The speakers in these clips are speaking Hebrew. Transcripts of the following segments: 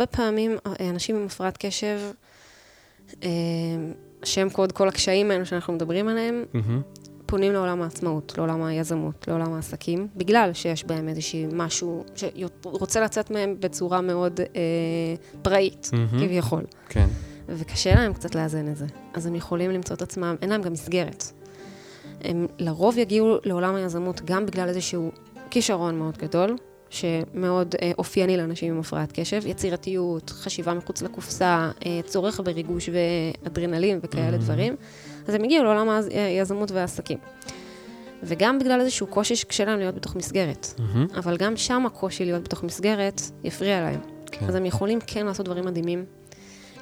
הרבה פעמים אנשים עם הפרעת קשב, שהם קוד כל הקשיים האלו שאנחנו מדברים עליהם, פונים לעולם העצמאות, לעולם היזמות, לעולם העסקים, בגלל שיש בהם איזשהו משהו שרוצה לצאת מהם בצורה מאוד פראית, כביכול. כן. וקשה להם קצת לאזן את זה. אז הם יכולים למצוא את עצמם, אין להם גם מסגרת. הם לרוב יגיעו לעולם היזמות גם בגלל איזשהו כישרון מאוד גדול, שמאוד אופייני לאנשים עם הפרעת קשב, יצירתיות, חשיבה מחוץ לקופסה, צורך בריגוש ואדרנלין וכאלה דברים. אז הם הגיעו לעולם היזמות והעסקים. וגם בגלל איזשהו קושי שקשה להם להיות בתוך מסגרת. אבל גם שם הקושי להיות בתוך מסגרת יפריע להם. אז הם יכולים כן לעשות דברים מדהימים.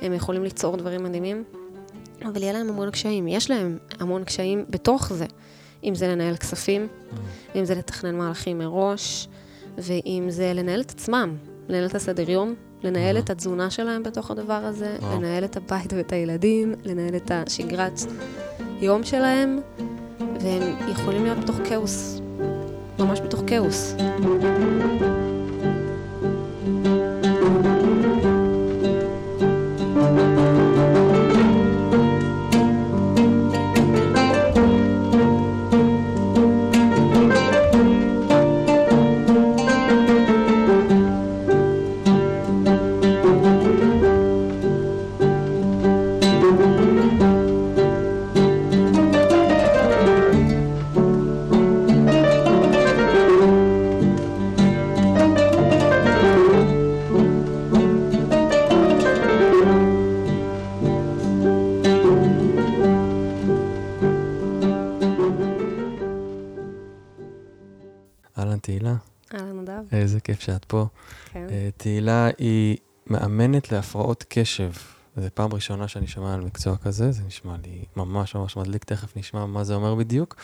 הם יכולים ליצור דברים מדהימים. אבל יהיה להם המון קשיים. יש להם המון קשיים בתוך זה. אם זה לנהל כספים, אם זה לתכנן מהלכים מראש, ואם זה לנהל את עצמם, לנהל את הסדר יום, לנהל את התזונה שלהם בתוך הדבר הזה, לנהל את הבית ואת הילדים, לנהל את השגרת יום שלהם, והם יכולים להיות בתוך כאוס, ממש בתוך כאוס. כיף שאת פה. כן. תהילה היא מאמנת להפרעות קשב. זו פעם ראשונה שאני שומע על מקצוע כזה, זה נשמע לי ממש ממש מדליק, תכף נשמע מה זה אומר בדיוק.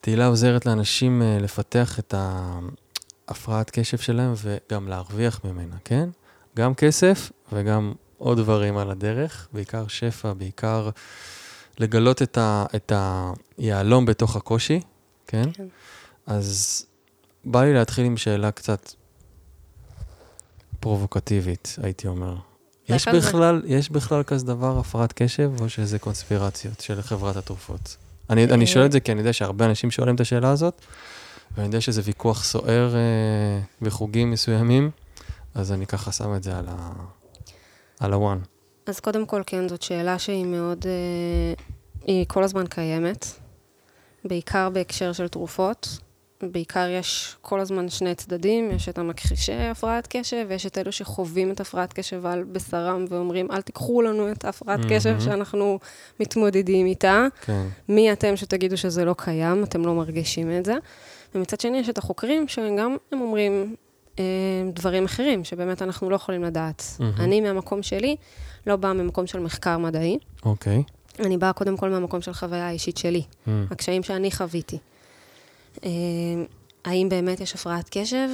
תהילה עוזרת לאנשים לפתח את ההפרעת קשב שלהם וגם להרוויח ממנה, כן? גם כסף וגם עוד דברים על הדרך, בעיקר שפע, בעיקר לגלות את היעלום בתוך הקושי, כן? כן. אז בא לי להתחיל עם שאלה קצת פרובוקטיבית, הייתי אומר. יש בכלל כזה דבר, הפרעת קשב, או שזה קונספירציות של חברת התרופות? אני שואל את זה כי אני יודע שהרבה אנשים שואלים את השאלה הזאת, ואני יודע שזה ויכוח סוער בחוגים מסוימים, אז אני ככה שם את זה על הוואן. אז קודם כל, כן, זאת שאלה שהיא מאוד, היא כל הזמן קיימת, בעיקר בהקשר של תרופות, בעיקר יש כל הזמן שני צדדים, יש את המכחישי הפרעת קשב, ויש את אלו שחווים את הפרעת קשב על בשרם, ואומרים, אל תיקחו לנו את הפרעת קשב שאנחנו מתמודדים איתה. כן. מי אתם שתגידו שזה לא קיים, אתם לא מרגישים את זה. ומצד שני, יש את החוקרים שגם הם אומרים דברים אחרים, שבאמת אנחנו לא יכולים לדעת. אני מהמקום שלי, לא באה ממקום של מחקר מדעי. אוקיי. אני באה קודם כל מהמקום של חוויה האישית שלי. הקשיים שאני חוויתי. האם באמת יש הפרעת קשב?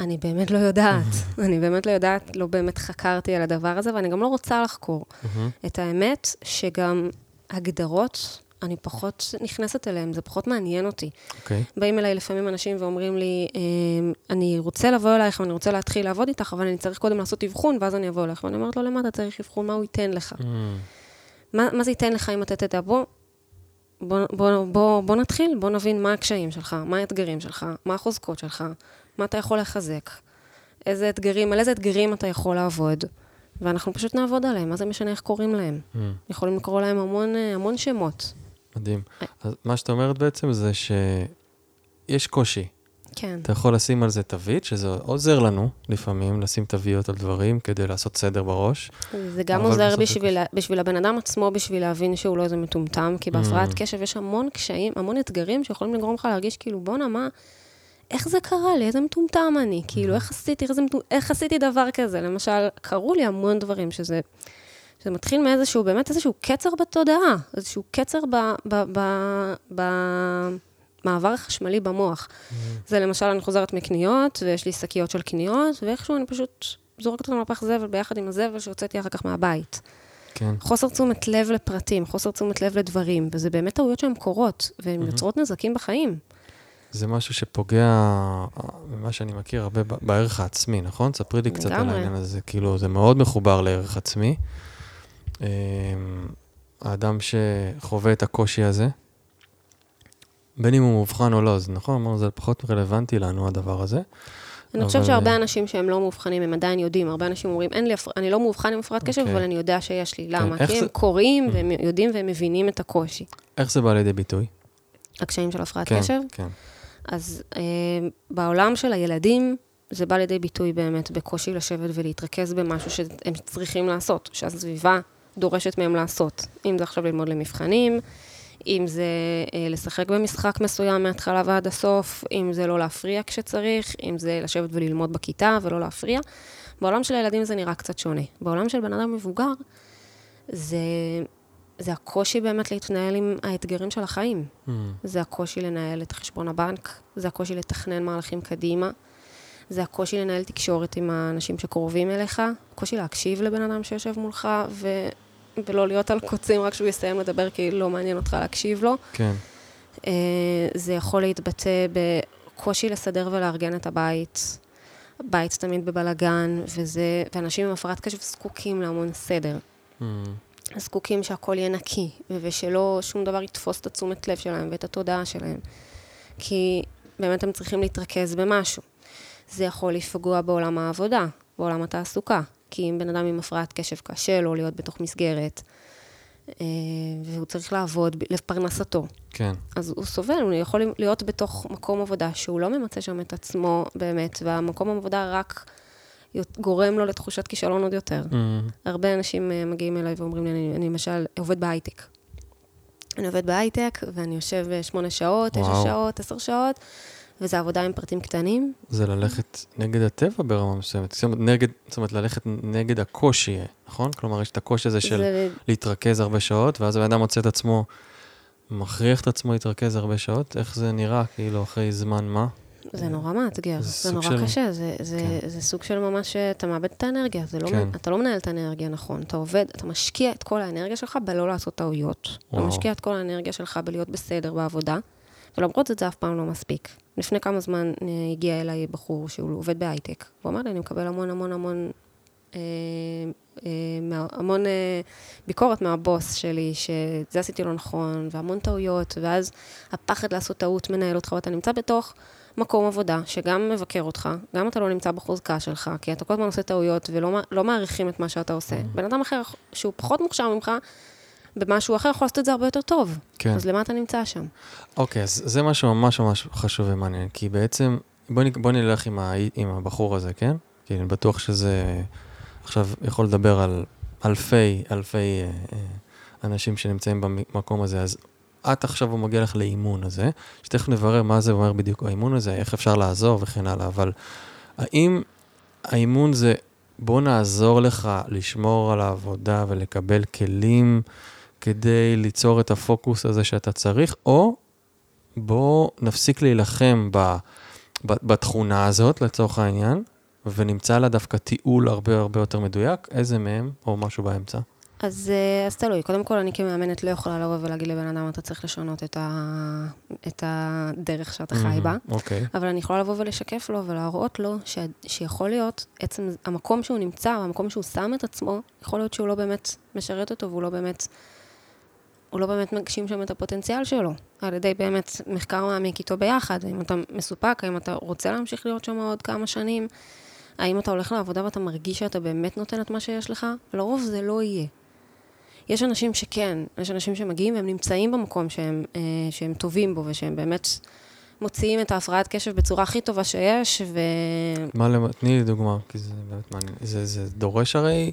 אני באמת לא יודעת. אני באמת לא יודעת, לא באמת חקרתי על הדבר הזה, ואני גם לא רוצה לחקור. את האמת שגם הגדרות, אני פחות נכנסת אליהם, זה פחות מעניין אותי. באים אליי לפעמים אנשים ואומרים לי, אני רוצה לבוא אלייך, אני רוצה להתחיל לעבוד איתך, אבל אני צריך קודם לעשות אבחון, ואז אני אבוא אלייך. ואני אומרת לו, למה אתה צריך אבחון? מה הוא ייתן לך? מה זה ייתן לך אם אתה תדע בו? בוא נתחיל, בוא נבין מה הקשיים שלך, מה האתגרים שלך, מה החוזקות שלך, מה אתה יכול לחזק, איזה אתגרים, על איזה אתגרים אתה יכול לעבוד, ואנחנו פשוט נעבוד עליהם, מה זה משנה איך קוראים להם. יכולים לקרוא להם המון שמות. מדהים. אז מה שאת אומרת בעצם זה שיש קושי. כן. אתה יכול לשים על זה תווית, שזה עוזר לנו לפעמים, לשים תוויות על דברים כדי לעשות סדר בראש. זה גם עוזר בשביל הבן אדם עצמו, בשביל להבין שהוא לא איזה מטומטם, כי בהפרעת קשב יש המון קשיים, המון אתגרים שיכולים לגרום לך להרגיש כאילו, בוא נמה, איך זה קרה לי? איזה מטומטם אני? כאילו, איך עשיתי דבר כזה? למשל, קראו לי המון דברים שזה מתחיל מאיזשהו, באמת איזשהו קצר בתודעה, איזשהו קצר מעבר החשמלי במוח. זה למשל, אני חוזרת מקניות, ויש לי שקיות של קניות, ואיכשהו אני פשוט זורקת אותם לפח זבל, ביחד עם הזבל שהוצאתי אחר כך מהבית. כן. חוסר תשומת לב לפרטים, חוסר תשומת לב לדברים, וזה באמת טעויות שהן קורות, והן יוצרות נזקים בחיים. זה משהו שפוגע, ממה שאני מכיר, הרבה בערך העצמי, נכון? ספרי לי קצת על העניין הזה, כאילו זה מאוד מחובר לערך עצמי. האדם שחווה את הקושי הזה, בין אם הוא מובחן או לא, זה נכון, זה פחות רלוונטי לנו הדבר הזה. אני חושבת שהרבה אנשים שהם לא מאובחנים, הם עדיין יודעים, הרבה אנשים אומרים, אני לא מאובחן עם הפרעת קשב, אבל אני יודע שיש לי, למה? כי הם קוראים והם יודעים והם מבינים את הקושי. איך זה בא לידי ביטוי? הקשיים של הפרעת קשב? כן. אז בעולם של הילדים, זה בא לידי ביטוי באמת בקושי לשבת ולהתרכז במשהו שהם צריכים לעשות, שהסביבה דורשת מהם לעשות. אם זה עכשיו ללמוד למבחנים, אם זה לשחק במשחק מסוים מההתחלה ועד הסוף, אם זה לא להפריע כשצריך, אם זה לשבת וללמוד בכיתה ולא להפריע. בעולם של הילדים זה נראה קצת שונה. בעולם של בן אדם מבוגר, זה הקושי באמת להתנהל עם האתגרים של החיים. זה הקושי לנהל את חשבון הבנק, זה הקושי לתכנן מהלכים קדימה, זה הקושי לנהל תקשורת עם האנשים שקרובים אליך, הקושי להקשיב לבן אדם שיושב מולך ולא להיות על קוצים רק שהוא יסיים לדבר, כי לא מעניין אותך להקשיב לו. כן. זה יכול להתבטא בקושי לסדר ולארגן את הבית. הבית תמיד בבלגן, ואנשים עם הפרעת קשב זקוקים להמון סדר. זקוקים שהכל יהיה נקי, ושלא שום דבר יתפוס את תשומת לב שלהם ואת התודעה שלהם. כי באמת הם צריכים להתרכז במשהו. זה יכול לפגוע בעולם העבודה, בעולם התעסוקה. כי אם בן אדם עם הפרעת קשב קשה לו להיות בתוך מסגרת, והוא צריך לעבוד לפרנסתו. כן. אז הוא סובל, הוא יכול להיות בתוך מקום עבודה שהוא לא ממצא שם את עצמו באמת, והמקום העבודה רק גורם לו לתחושת כישלון עוד יותר. הרבה אנשים מגיעים אליי ואומרים לי, אני למשל עובד בהייטק. אני עובד בהייטק, ואני יושב 8 שעות, 9 שעות, 10 שעות, וזו עבודה עם פרטים קטנים. זה ללכת נגד הטבע ברמה מסוימת. זאת אומרת, ללכת נגד הקושי, נכון? כלומר, יש את הקושי הזה של להתרכז הרבה שעות, ואז האדם מוצא את עצמו, מכריח את עצמו להתרכז הרבה שעות. איך זה נראה, כאילו, אחרי זמן מה? זה נורא מאתגר, זה נורא קשה. זה סוג של ממש, אתה מאבד את האנרגיה. אתה לא מנהל את האנרגיה, נכון. אתה עובד, אתה משקיע את כל האנרגיה שלך בלא לעשות טעויות. אתה משקיע את כל האנרגיה שלך בלהיות בסדר בעבודה. ולמרות זאת, זה אף פעם לא מספיק. לפני כמה זמן הגיע אליי בחור שהוא עובד בהייטק, והוא אמר לי, אני מקבל המון ביקורת מהבוס שלי, שזה עשיתי לא נכון, והמון טעויות, ואז הפחד לעשות טעות מנהל אותך, ואתה נמצא בתוך מקום עבודה, שגם מבקר אותך, גם אתה לא נמצא בחוזקה שלך, כי אתה כל הזמן עושה טעויות, ולא מעריכים את מה שאתה עושה. בן אדם אחר, שהוא פחות מוכשר ממך, במשהו אחר יכול לעשות את זה הרבה יותר טוב. כן. אז למה אתה נמצא שם? אוקיי, אז זה משהו ממש ממש חשוב ומעניין, כי בעצם, בוא נלך עם הבחור הזה, כן? כי אני בטוח שזה, עכשיו יכול לדבר על אלפי אנשים שנמצאים במקום הזה, אז את עכשיו הוא מגיע לך לאימון הזה, שתכף נברר מה זה אומר בדיוק האימון הזה, איך אפשר לעזור וכן הלאה, אבל האם האימון זה, בוא נעזור לך לשמור על העבודה ולקבל כלים כדי ליצור את הפוקוס הזה שאתה צריך, או בוא נפסיק להילחם בתכונה הזאת לצורך העניין, ונמצא לה דווקא טיול הרבה הרבה יותר מדויק, איזה מהם או משהו באמצע. אז תלוי, קודם כל אני כמאמנת לא יכולה לבוא ולהגיד לבן אדם, אתה צריך לשנות את הדרך שאתה חי בה, אבל אני יכולה לבוא ולשקף לו ולהראות לו שיכול להיות, עצם המקום שהוא נמצא, המקום שהוא שם את עצמו, יכול להיות שהוא לא באמת משרת אותו, והוא לא באמת מגשים שם את הפוטנציאל שלו, על ידי באמת מחקר מעמיק איתו ביחד, אם אתה מסופק, האם אתה רוצה להמשיך להיות שם עוד כמה שנים, האם אתה הולך לעבודה ואתה מרגיש שאתה באמת נותן את מה שיש לך, לרוב זה לא יהיה. יש אנשים שכן, יש אנשים שמגיעים והם נמצאים במקום שהם טובים בו, ושהם באמת מוציאים את ההפרעת קשב בצורה הכי טובה שיש, תני לי דוגמה, כי זה באמת מעניין. זה דורש הרי,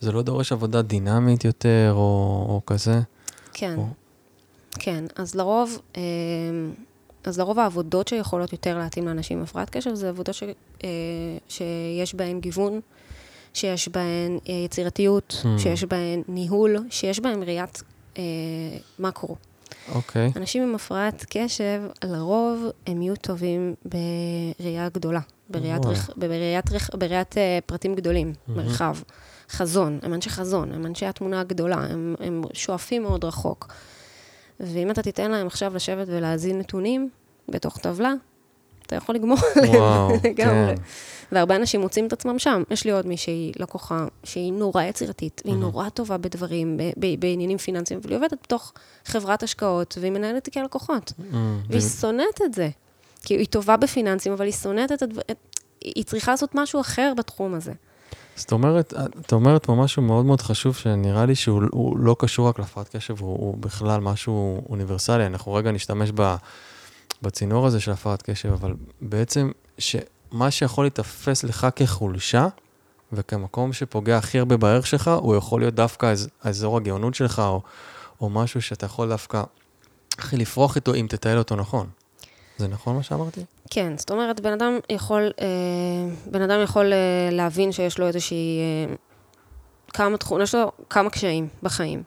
זה לא דורש עבודה דינמית יותר, או כזה? כן, כן. אז לרוב העבודות שיכולות יותר להתאים לאנשים עם הפרעת קשב, זה עבודות שיש בהן גיוון, שיש בהן יצירתיות, שיש בהן ניהול, שיש בהן ראיית מקרו. אוקיי. אנשים עם הפרעת קשב, לרוב הם יהיו טובים בראייה גדולה, בראיית פרטים גדולים, מרחב, חזון, הם אנשי חזון, הם אנשי התמונה הגדולה, הם שואפים מאוד רחוק. ואם אתה תיתן להם עכשיו לשבת ולהזין נתונים, בתוך טבלה, אתה יכול לגמור לגמרי. והרבה אנשים מוצאים את עצמם שם. יש לי עוד מישהי לקוחה שהיא נורא יצירתית, והיא נורא טובה בדברים, בעניינים פיננסיים, והיא עובדת בתוך חברת השקעות, והיא מנהלת תיקי לקוחות. והיא שונאת את זה. כי היא טובה בפיננסים, אבל היא שונאת את הדברים. היא צריכה לעשות משהו אחר בתחום הזה. זאת אומרת, אתה אומרת פה משהו מאוד מאוד חשוב, שנראה לי שהוא לא קשור רק להפרעת קשב, הוא בכלל משהו אוניברסלי. אנחנו רגע נשתמש בצינור הזה של הפרעת קשב, אבל בעצם שמה שיכול להתאפס לך כחולשה, וכמקום שפוגע הכי הרבה בערך שלך, הוא יכול להיות דווקא האזור הגאונות שלך, או משהו שאתה יכול דווקא הכי לפרוח איתו, אם תתעל אותו נכון. זה נכון מה שאמרתי? כן, זאת אומרת, בן אדם יכול להבין שיש לו איזושהי, יש לו כמה קשיים בחיים.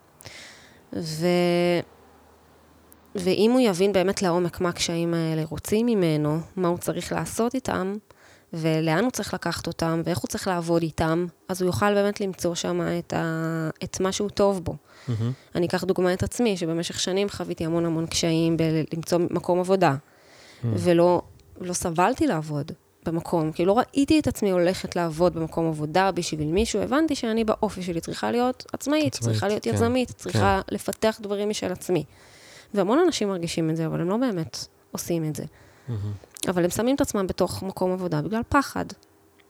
ואם הוא יבין באמת לעומק מה הקשיים האלה רוצים ממנו, מה הוא צריך לעשות איתם, ולאן הוא צריך לקחת אותם, ואיך הוא צריך לעבוד איתם, אז הוא יוכל באמת למצוא שם את מה שהוא טוב בו. אני אקח דוגמה את עצמי, שבמשך שנים חוויתי המון המון קשיים בלמצוא מקום עבודה. ולא סבלתי לעבוד במקום, כי לא ראיתי את עצמי הולכת לעבוד במקום עבודה בשביל מישהו, הבנתי שאני באופי שלי צריכה להיות עצמאית, צריכה להיות יזמית, צריכה לפתח דברים משל עצמי. והמון אנשים מרגישים את זה, אבל הם לא באמת עושים את זה. אבל הם שמים את עצמם בתוך מקום עבודה בגלל פחד,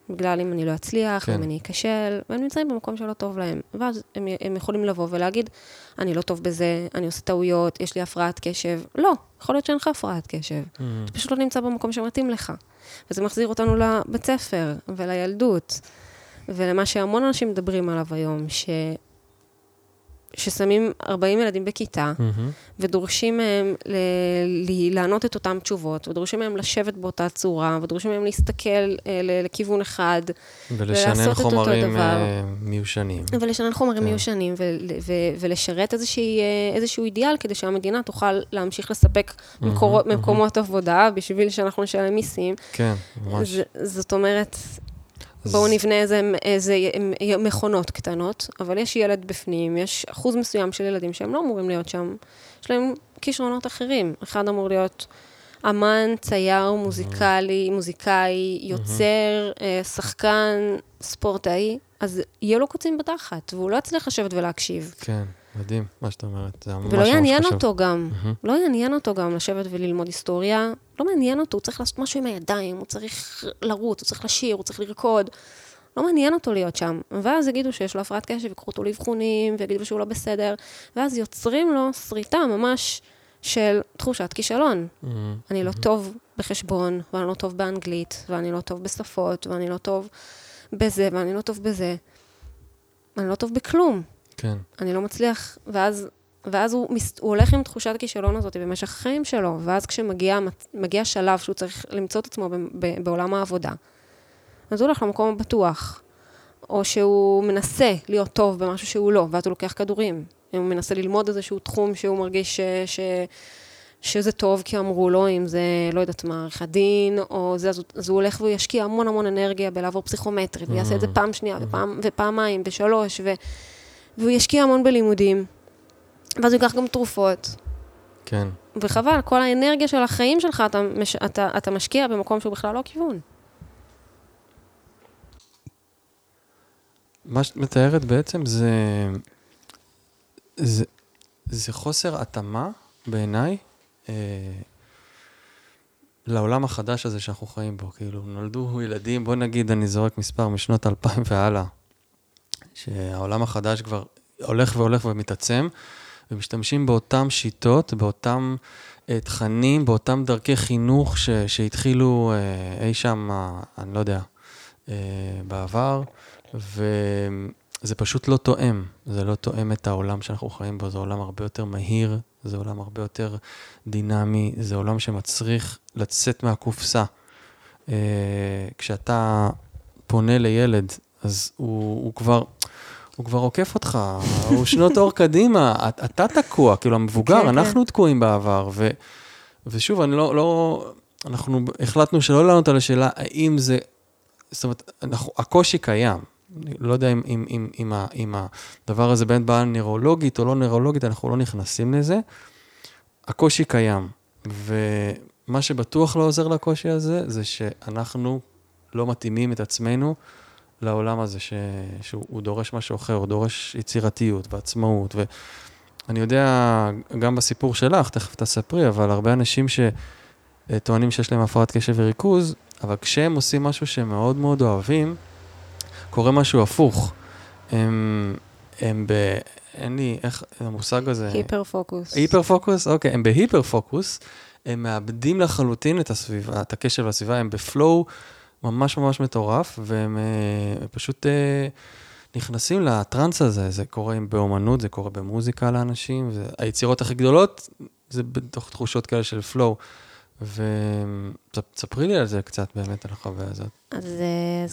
בגלל אם אני לא אצליח, אם אני אקשל, והם נמצאים במקום שלא טוב להם. ואז הם יכולים לבוא ולהגיד, אני לא טוב בזה, אני עושה טעויות, יש לי הפרעת קשב. לא, יכול להיות שאין לך הפרעת קשב. אתה פשוט לא נמצא במקום שמתאים לך. וזה מחזיר אותנו לבית ספר, ולילדות, ולמה שהמון אנשים מדברים עליו היום, ששמים 40 ילדים בכיתה, ודורשים מהם לענות את אותם תשובות, ודורשים מהם לשבת באותה צורה, ודורשים מהם להסתכל לכיוון אחד, ולשנן חומרים מיושנים. ולשנן חומרים מיושנים, ולשרת איזשהו אידיאל, כדי שהמדינה תוכל להמשיך לספק מקומות עבודה, בשביל שאנחנו נשלם מיסים. כן, ממש. זאת אומרת, בואו נבנה איזה מכונות קטנות, אבל יש ילד בפנים, יש אחוז מסוים של ילדים שהם לא אמורים להיות שם, יש להם כישרונות אחרים. אחד אמור להיות אמן, צייר, מוזיקאי, יוצר, שחקן, ספורטאי, אז יהיה לו קוצים בתחת, והוא לא יצליח לשבת ולהקשיב. כן, מדהים, מה שאתה אומרת. ולא יעניין אותו גם, לשבת וללמוד היסטוריה, לא מעניין אותו, הוא צריך לעשות משהו עם הידיים, הוא צריך לרוץ, הוא צריך לשיר, הוא צריך לרקוד. לא מעניין אותו להיות שם. ואז יגידו שיש לו הפרעת קשב, יקחו אותו לאבחונים, ויגידו שהוא לא בסדר. ואז יוצרים לו שריטה ממש של תחושת כישלון. אני לא טוב בחשבון, ואני לא טוב באנגלית, ואני לא טוב בשפות, ואני לא טוב בזה, ואני לא טוב בזה. אני לא טוב בכלום. כן. אני לא מצליח, ואז הוא הולך עם תחושת הכישלון הזאת במשך החיים שלו, ואז כשמגיע שלב שהוא צריך למצוא את עצמו בעולם העבודה, אז הוא הולך למקום הבטוח, או שהוא מנסה להיות טוב במשהו שהוא לא, ואז הוא לוקח כדורים, הוא מנסה ללמוד איזשהו תחום שהוא מרגיש שזה טוב, כי אמרו לו, אם זה, לא יודעת מה, עריך הדין, או זה, אז הוא הולך והוא ישקיע המון המון אנרגיה בלעבור פסיכומטרי, ויעשה את זה פעם שנייה, ופעמיים, ושלוש, והוא ישקיע המון בלימודים, ואז הוא ייקח גם תרופות. כן. וחבל, כל האנרגיה של החיים שלך, אתה משקיע במקום שהוא בכלל לא כיוון. מה שאת מתארת בעצם זה חוסר התאמה בעיניי לעולם החדש הזה שאנחנו חיים בו. כאילו, נולדו ילדים, בוא נגיד, אני זורק מספר משנות 2000 והלאה, שהעולם החדש כבר הולך ומתעצם, ומשתמשים באותם שיטות, באותם תכנים, באותם דרכי חינוך שהתחילו אי שם, אני לא יודע, בעבר, וזה פשוט לא תואם. זה לא תואם את העולם שאנחנו חיים בו, זה עולם הרבה יותר מהיר, זה עולם הרבה יותר דינמי, זה עולם שמצריך לצאת מהקופסה. כשאתה פונה לילד, אז הוא כבר עוקף אותך, הוא שנות אור קדימה, אתה תקוע, כאילו המבוגר, אנחנו תקועים בעבר, ושוב, אנחנו החלטנו שלא לענות על השאלה, האם זה, זאת אומרת, הקושי קיים, לא יודע אם הדבר הזה בין בעיה נוירולוגית או לא נוירולוגית, אנחנו לא נכנסים לזה, הקושי קיים, מה שבטוח לא עוזר לקושי הזה, זה שאנחנו לא מתאימים את עצמנו לעולם הזה, שהוא דורש משהו אחר, הוא דורש יצירתיות ועצמאות, ואני יודע, גם בסיפור שלך, תכף תספרי, אבל הרבה אנשים שטוענים שיש להם הפרעת קשב וריכוז, אבל כשהם עושים משהו שהם מאוד מאוד אוהבים, קורה משהו הפוך. הם אין לי, איך המושג הזה? היפר-פוקוס. היפר-פוקוס, אוקיי, הם בהיפר-פוקוס, הם מאבדים לחלוטין את הסביבה, את הקשב לסביבה, הם בפלואו ממש ממש מטורף, והם פשוט נכנסים לטרנס הזה, זה קורה באומנות, זה קורה במוזיקה לאנשים, היצירות הכי גדולות, זה בתוך תחושות כאלה של פלואו, וספרי לי על זה קצת באמת, על החוויה הזאת. אז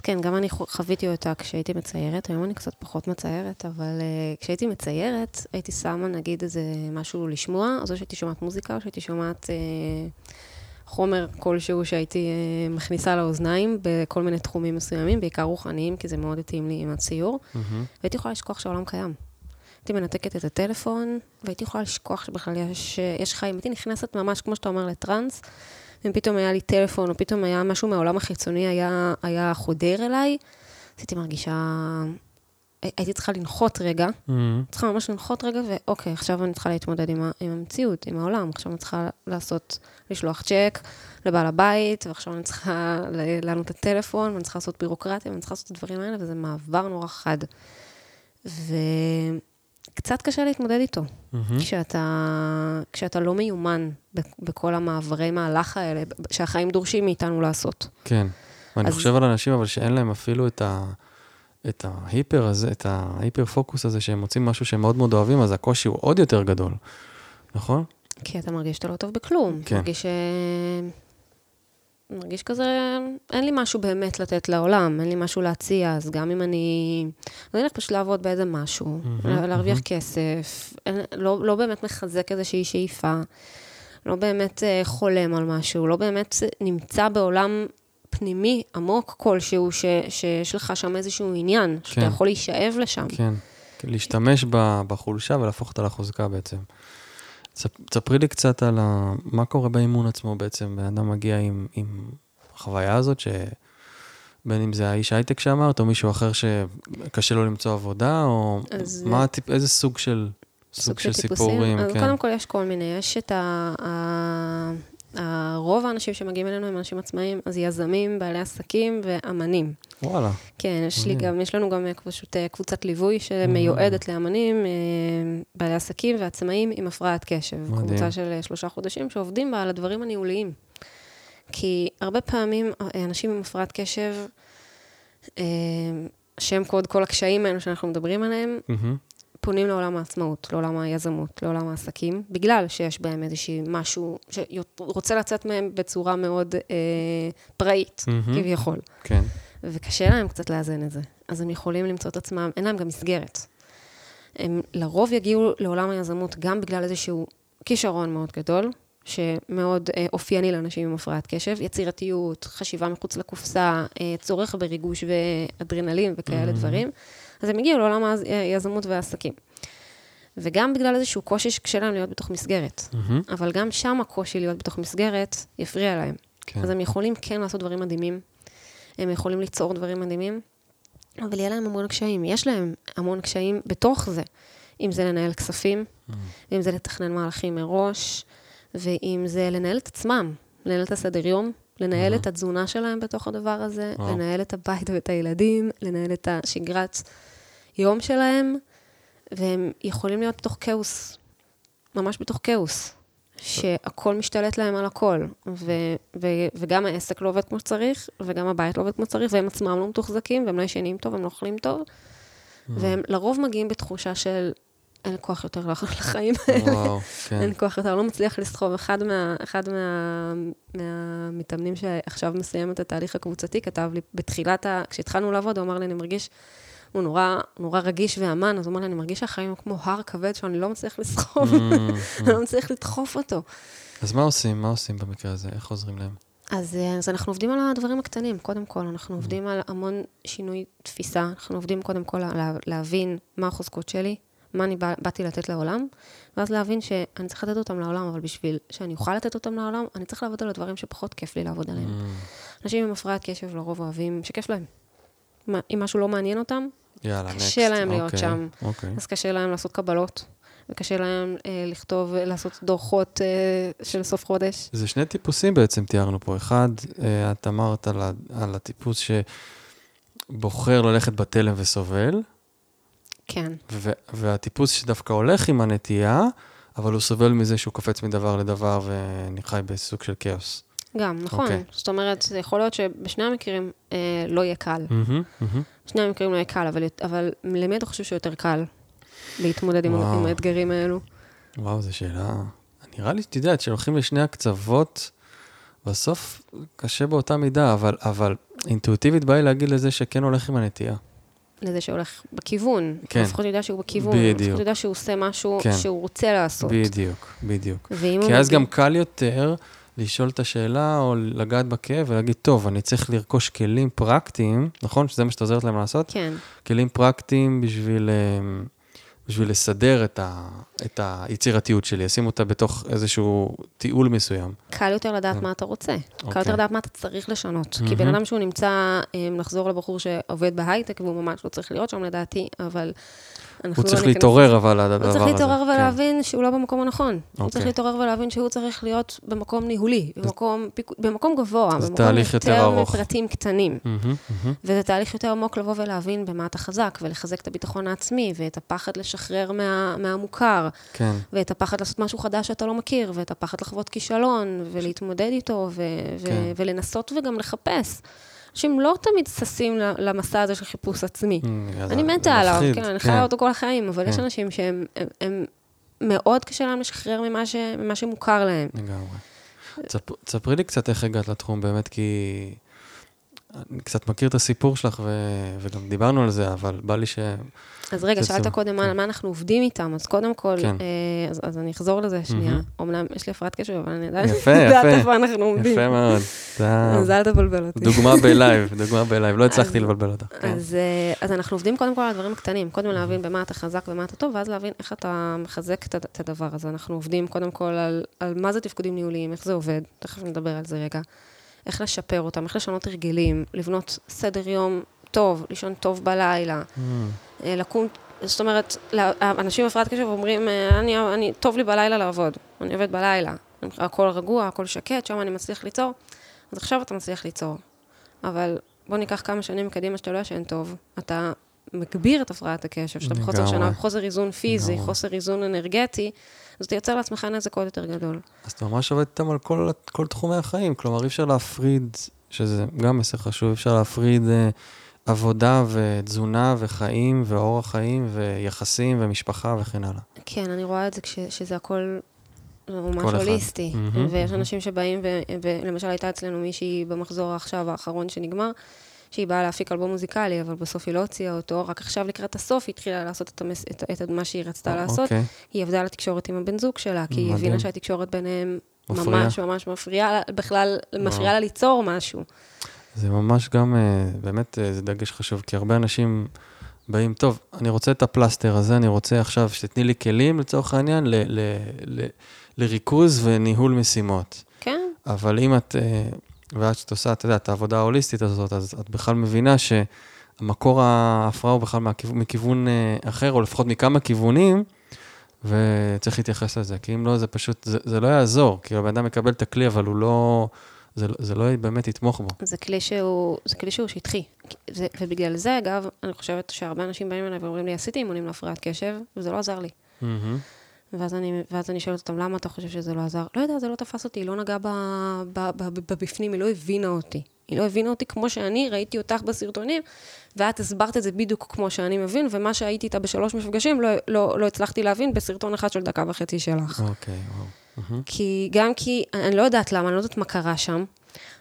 כן, גם אני חוויתי אותה כשהייתי מציירת, היום אני קצת פחות מציירת, אבל כשהייתי מציירת, הייתי שמה נגיד איזה משהו לשמוע, אז או שהייתי שומעת מוזיקה, או שהייתי שומעת חומר כלשהו שהייתי מכניסה לאוזניים, בכל מיני תחומים מסוימים, בעיקר רוחניים, כי זה מאוד התאים לי עם הציור, והייתי יכולה לשכוח שהעולם קיים. הייתי מנתקת את הטלפון, והייתי יכולה לשכוח שבכלל יש חיים. הייתי נכנסת ממש, כמו שאתה אומר, לטרנס, ופתאום היה לי טלפון, או פתאום היה משהו מהעולם החיצוני, היה חודר אליי. אז הייתי מרגישה, הייתי צריכה לנחות רגע, צריכה ממש לנחות רגע, ואוקיי, עכשיו אני צריכה להתמודד עם המציאות, עם העולם. עכשיו אני צריכה לעשות, לשלוח צ'ק לבעל הבית, ועכשיו אני צריכה לענות את הטלפון, ואני צריכה לעשות בירוקרטיה, ואני צריכה לעשות את הדברים האלה, וזה מעבר נורא חד. קצת קשה להתמודד איתו, כשאתה לא מיומן בכל המעברי מהלך האלה, שהחיים דורשים מאיתנו לעשות. כן, ואני חושב על אנשים, אבל שאין להם אפילו את ההיפר הזה, את ההיפר פוקוס הזה, שהם מוצאים משהו שהם מאוד מאוד אוהבים, אז הקושי הוא עוד יותר גדול, נכון? כי אתה מרגיש שאתה לא טוב בכלום, מרגיש כזה, אין לי משהו באמת לתת לעולם, אין לי משהו להציע, אז גם אם אני הולך פשוט לעבוד באיזה משהו, להרוויח כסף, לא באמת מחזק איזושהי שאיפה, לא באמת חולם על משהו, לא באמת נמצא בעולם פנימי עמוק כלשהו, שיש לך שם איזשהו עניין, שאתה יכול להישאב לשם. כן, להשתמש בחולשה ולהפוך אותה לחוזקה בעצם. תספרי לי קצת על מה קורה באימון עצמו בעצם, ואדם מגיע עם החוויה הזאת, שבין אם זה האיש הייטק שאמרת, או מישהו אחר שקשה לו למצוא עבודה, או מה, איזה סוג של סיפורים. אז קודם כל יש כל מיני, יש את הרוב האנשים שמגיעים אלינו הם אנשים עצמאיים, אז יזמים, בעלי עסקים ואמנים. וואלה. כן, יש לנו גם קבוצת ליווי שמיועדת לאמנים, בעלי עסקים ועצמאים עם הפרעת קשב. קבוצה של 3 חודשים שעובדים בה על הדברים הניהוליים. כי הרבה פעמים אנשים עם הפרעת קשב, שם קוד כל הקשיים האלו שאנחנו מדברים עליהם, פונים לעולם העצמאות, לעולם היזמות, לעולם העסקים, בגלל שיש בהם איזשהו משהו שרוצה לצאת מהם בצורה מאוד פראית, כביכול. כן. וקשה להם קצת לאזן את זה. אז הם יכולים למצוא את עצמם, אין להם גם מסגרת. הם לרוב יגיעו לעולם היזמות גם בגלל איזשהו כישרון מאוד גדול, שמאוד אופייני לאנשים עם הפרעת קשב, יצירתיות, חשיבה מחוץ לקופסה, צורך בריגוש ואדרנלין וכאלה דברים. אז הם הגיעו לעולם היזמות והעסקים. וגם בגלל איזשהו קושי שקשה להם להיות בתוך מסגרת. אבל גם שם הקושי להיות בתוך מסגרת יפריע להם. אז הם יכולים כן לעשות דברים מדהימים, הם יכולים ליצור דברים מדהימים, אבל יהיה להם המון קשיים. יש להם המון קשיים בתוך זה. אם זה לנהל כספים, אם זה לתכנן מהלכים מראש, ואם זה לנהל את עצמם, לנהל את הסדר יום, לנהל את התזונה שלהם בתוך הדבר הזה, לנהל את הבית ואת הילדים, לנהל את השגרת יום שלהם, והם יכולים להיות בתוך כאוס, ממש בתוך כאוס, שהכל משתלט להם על הכל, וגם העסק לא עובד כמו שצריך, וגם הבית לא עובד כמו שצריך, והם עצמם לא מתוחזקים, והם לא ישנים טוב, הם לא אוכלים טוב, והם לרוב מגיעים בתחושה של אין כוח יותר לחיים האלה. אין כוח יותר, לא מצליח לסחוב. אחד מהמתאמנים שעכשיו מסיים את התהליך הקבוצתי, כתב לי בתחילת, כשהתחלנו לעבוד, הוא אמר לי, אני מרגיש, הוא נורא רגיש ואמן, אז הוא אמר לי, אני מרגיש שהחיים הוא כמו הר כבד, שאני לא מצליח לסחוב, אני לא מצליח לדחוף אותו. אז מה עושים? מה עושים במקרה הזה? איך עוזרים להם? אז אנחנו עובדים על הדברים הקטנים, קודם כל, אנחנו עובדים על המון שינוי תפיסה, אנחנו עובדים קודם כל להבין מה החוזקות שלי, מה אני באתי לתת לעולם, ואז להבין שאני צריך לתת אותם לעולם, אבל בשביל שאני אוכל לתת אותם לעולם, אני צריך לעבוד על הדברים שפחות כיף לי לעבוד עליהם. אנשים עם הפרעת קשב לרוב אוהבים שכיף להם. אם משהו לא מעניין אותם, קשה להם להיות שם. אז קשה להם לעשות קבלות, וקשה להם לכתוב, לעשות דוחות של סוף חודש. זה שני טיפוסים בעצם תיארנו פה. אחד, את אמרת על הטיפוס שבוחר ללכת בתלם וסובל, כן. והטיפוס שדווקא הולך עם הנטייה, אבל הוא סובל מזה שהוא קופץ מדבר לדבר ונחי בסוג של כאוס. גם, נכון. Okay. זאת אומרת, זה יכול להיות שבשני המקרים לא יהיה קל. Mm-hmm, mm-hmm. בשני המקרים לא יהיה קל, אבל למי אתה חושב שיותר קל להתמודד עם האתגרים האלו? וואו, זו שאלה. נראה לי שתדעת שהולכים לשני הקצוות, בסוף קשה באותה מידה, אבל אינטואיטיבית באה להגיד לזה שכן הולך עם הנטייה. לזה שהולך בכיוון. כן. לפחות יודע שהוא בכיוון. בדיוק. לפחות יודע שהוא עושה משהו כן. שהוא רוצה לעשות. בדיוק, בדיוק. כי אז גם קל יותר לשאול את השאלה או לגעת בכאב ולהגיד, טוב, אני צריך לרכוש כלים פרקטיים, נכון? שזה מה שאתה עוזרת להם לעשות? כן. כלים פרקטיים בשביל לסדר את היצירתיות שלי, לשים אותה בתוך איזשהו טיול מסוים. קל יותר לדעת מה אתה רוצה. קל יותר לדעת מה אתה צריך לשנות. כי בן אדם שהוא נמצא, נחזור לבחור שעובד בהייטק, והוא ממש לא צריך להיות שם לדעתי, אבל הוא צריך להתעורר אבל הדבר הזה. הוא צריך להתעורר ולהבין שהוא לא במקום הנכון. הוא צריך להתעורר ולהבין שהוא צריך להיות במקום ניהולי, במקום גבוה, במקום יותר מפרטים קטנים. וזה תהליך יותר עמוק לבוא ולהבין במה אתה חזק, ולחזק את הביטחון העצמי, ואת הפחד לשחרר מהמוכר, ואת הפחד לעשות משהו חדש שאתה לא מכיר, ואת הפחד לחוות כישלון, ולהתמודד איתו, ולנסות וגם לחפש. אנשים לא תמיד ססים למסע הזה של חיפוש עצמי. אני מתה עליו, כן, אני חיה אותו כל החיים, אבל יש אנשים שהם מאוד קשה להם לשחרר ממה שמוכר להם. לגמרי. תספרי לי קצת איך הגעת לתחום, באמת, כי אני קצת מכיר את הסיפור שלך, וגם דיברנו על זה, אבל בא לי ש... אז רגע, שאלת קודם על מה אנחנו עובדים איתם, אז קודם כל, אז אני אחזור לזה שנייה, אומנם יש לי הפרעת קשב, אבל אני יודעת איפה אנחנו עובדים. יפה מאוד. אז אל תבלבל אותי. דוגמה בלייב, לא הצלחתי לבלבל אותך. אז אנחנו עובדים קודם כל על הדברים הקטנים, קודם להבין במה אתה חזק ומה אתה טוב, ואז להבין איך אתה מחזק את הדבר הזה. אנחנו עובדים קודם כל על מה זה תפקודים ניהוליים, איך זה עובד, תכף נדבר על זה רגע. איך לשפר אותם, איך לשנות הרגלים, לבנות סדר יום טוב, לישון טוב בלילה, לקום, זאת אומרת, אנשים הפרעת קשב אומרים, אני טוב לי בלילה לעבוד, אני עובד בלילה, הכל רגוע, הכל שקט, שם אני מצליח ליצור, אז עכשיו אתה מצליח ליצור, אבל בוא ניקח כמה שנים קדימה שאתה לא ישן טוב, אתה מגביר את הפרעת הקשב, שאתה בחוסר שינה, חוסר איזון פיזי, חוסר איזון אנרגטי, אז אתה יוצר לעצמך נזק עוד יותר גדול. אז אתה ממש עובד איתם על כל תחומי החיים, כלומר אי אפשר להפריד, שזה גם מסר חשוב, אי אפשר להפריד עבודה ותזונה וחיים ואורח חיים ויחסים ומשפחה וכן הלאה. כן, אני רואה את זה שזה הכל ממש הוליסטי, ויש אנשים שבאים, ולמשל הייתה אצלנו מישהי במחזור עכשיו האחרון שנגמר, שהיא באה להפיק אלבום מוזיקלי, אבל בסוף היא לא הוציאה אותו, רק עכשיו לקראת הסוף היא התחילה לעשות את מה שהיא רצתה לעשות. היא עבדה על התקשורת עם הבן זוג שלה, כי היא הבינה שהתקשורת ביניהם ממש ממש מפריעה, בכלל מפריעה לה ליצור משהו. זה ממש גם, באמת זה דגש חשוב, כי הרבה אנשים באים, טוב, אני רוצה את הפלסטר הזה, אני רוצה עכשיו שתתני לי כלים לצורך העניין, לריכוז וניהול משימות. כן. אבל אם את... ועד שאת עושה, אתה יודע, את העבודה ההוליסטית הזאת, אז את בכלל מבינה שהמקור ההפרעה הוא בכלל מכיוון אחר, או לפחות מכמה כיוונים, וצריך להתייחס לזה, כי אם לא, זה פשוט, זה לא יעזור, כי הבן אדם מקבל את הכלי, אבל הוא לא, זה לא באמת יתמוך בו. זה כלי שהוא שטחי, ובגלל זה, אגב, אני חושבת שהרבה אנשים באים אליי ואומרים לי, עשיתי אימונים להפרעת קשב, וזה לא עזר לי. ואז אני שואלת אותם, למה אתה חושב שזה לא עזר? לא יודע, זה לא תפס אותי, היא לא נגעה בבפנים, היא לא הבינה אותי. היא לא הבינה אותי כמו שאני, ראיתי אותך בסרטונים, ואת הסברת את זה בדיוק כמו שאני מבין, ומה שהייתי איתה בשלוש מפגשים, לא הצלחתי להבין בסרטון אחד של דקה וחצי שלך. אוקיי, וואו. כי גם כי, אני לא יודעת למה, אני לא יודעת מה קרה שם,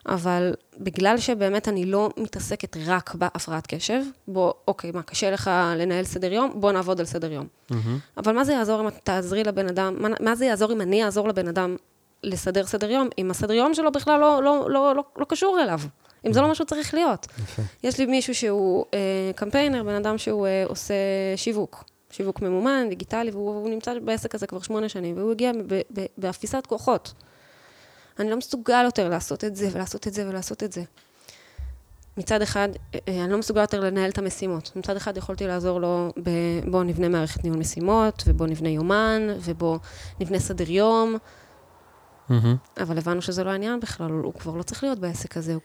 אבל בגלל שבאמת אני לא מתעסקת רק בהפרעת קשב, בוא, אוקיי, מה, קשה לך לנהל סדר יום? בוא נעבוד על סדר יום. אבל מה זה יעזור אם אתה תעזרי לבן אדם, מה זה יעזור אם אני אעזור לבן אדם לסדר סדר יום, אם הסדר יום שלו בכלל לא קשור אליו, אם זה לא משהו צריך להיות. יש לי מישהו שהוא קמפיינר, בן אדם שהוא עושה שיווק. שיווק ממומן, דיגיטלי, והוא נמצא בעסק הזה כבר 8 שנים, והוא הגיע בהפיסת כוחות. אני לא מסוגל יותר לעשות את זה, ולעשות את זה, ולעשות את זה. מצד אחד, אני לא מסוגל יותר לנהל את המשימות. מצד אחד יכולתי לעזור לו, בוא נבנה מערכת ניהול משימות, ובוא נבנה יומן, ובוא נבנה סדר יום. אבל הבנו שזה לא העניין בכלל, הוא כבר לא צריך להיות בעסק הזה,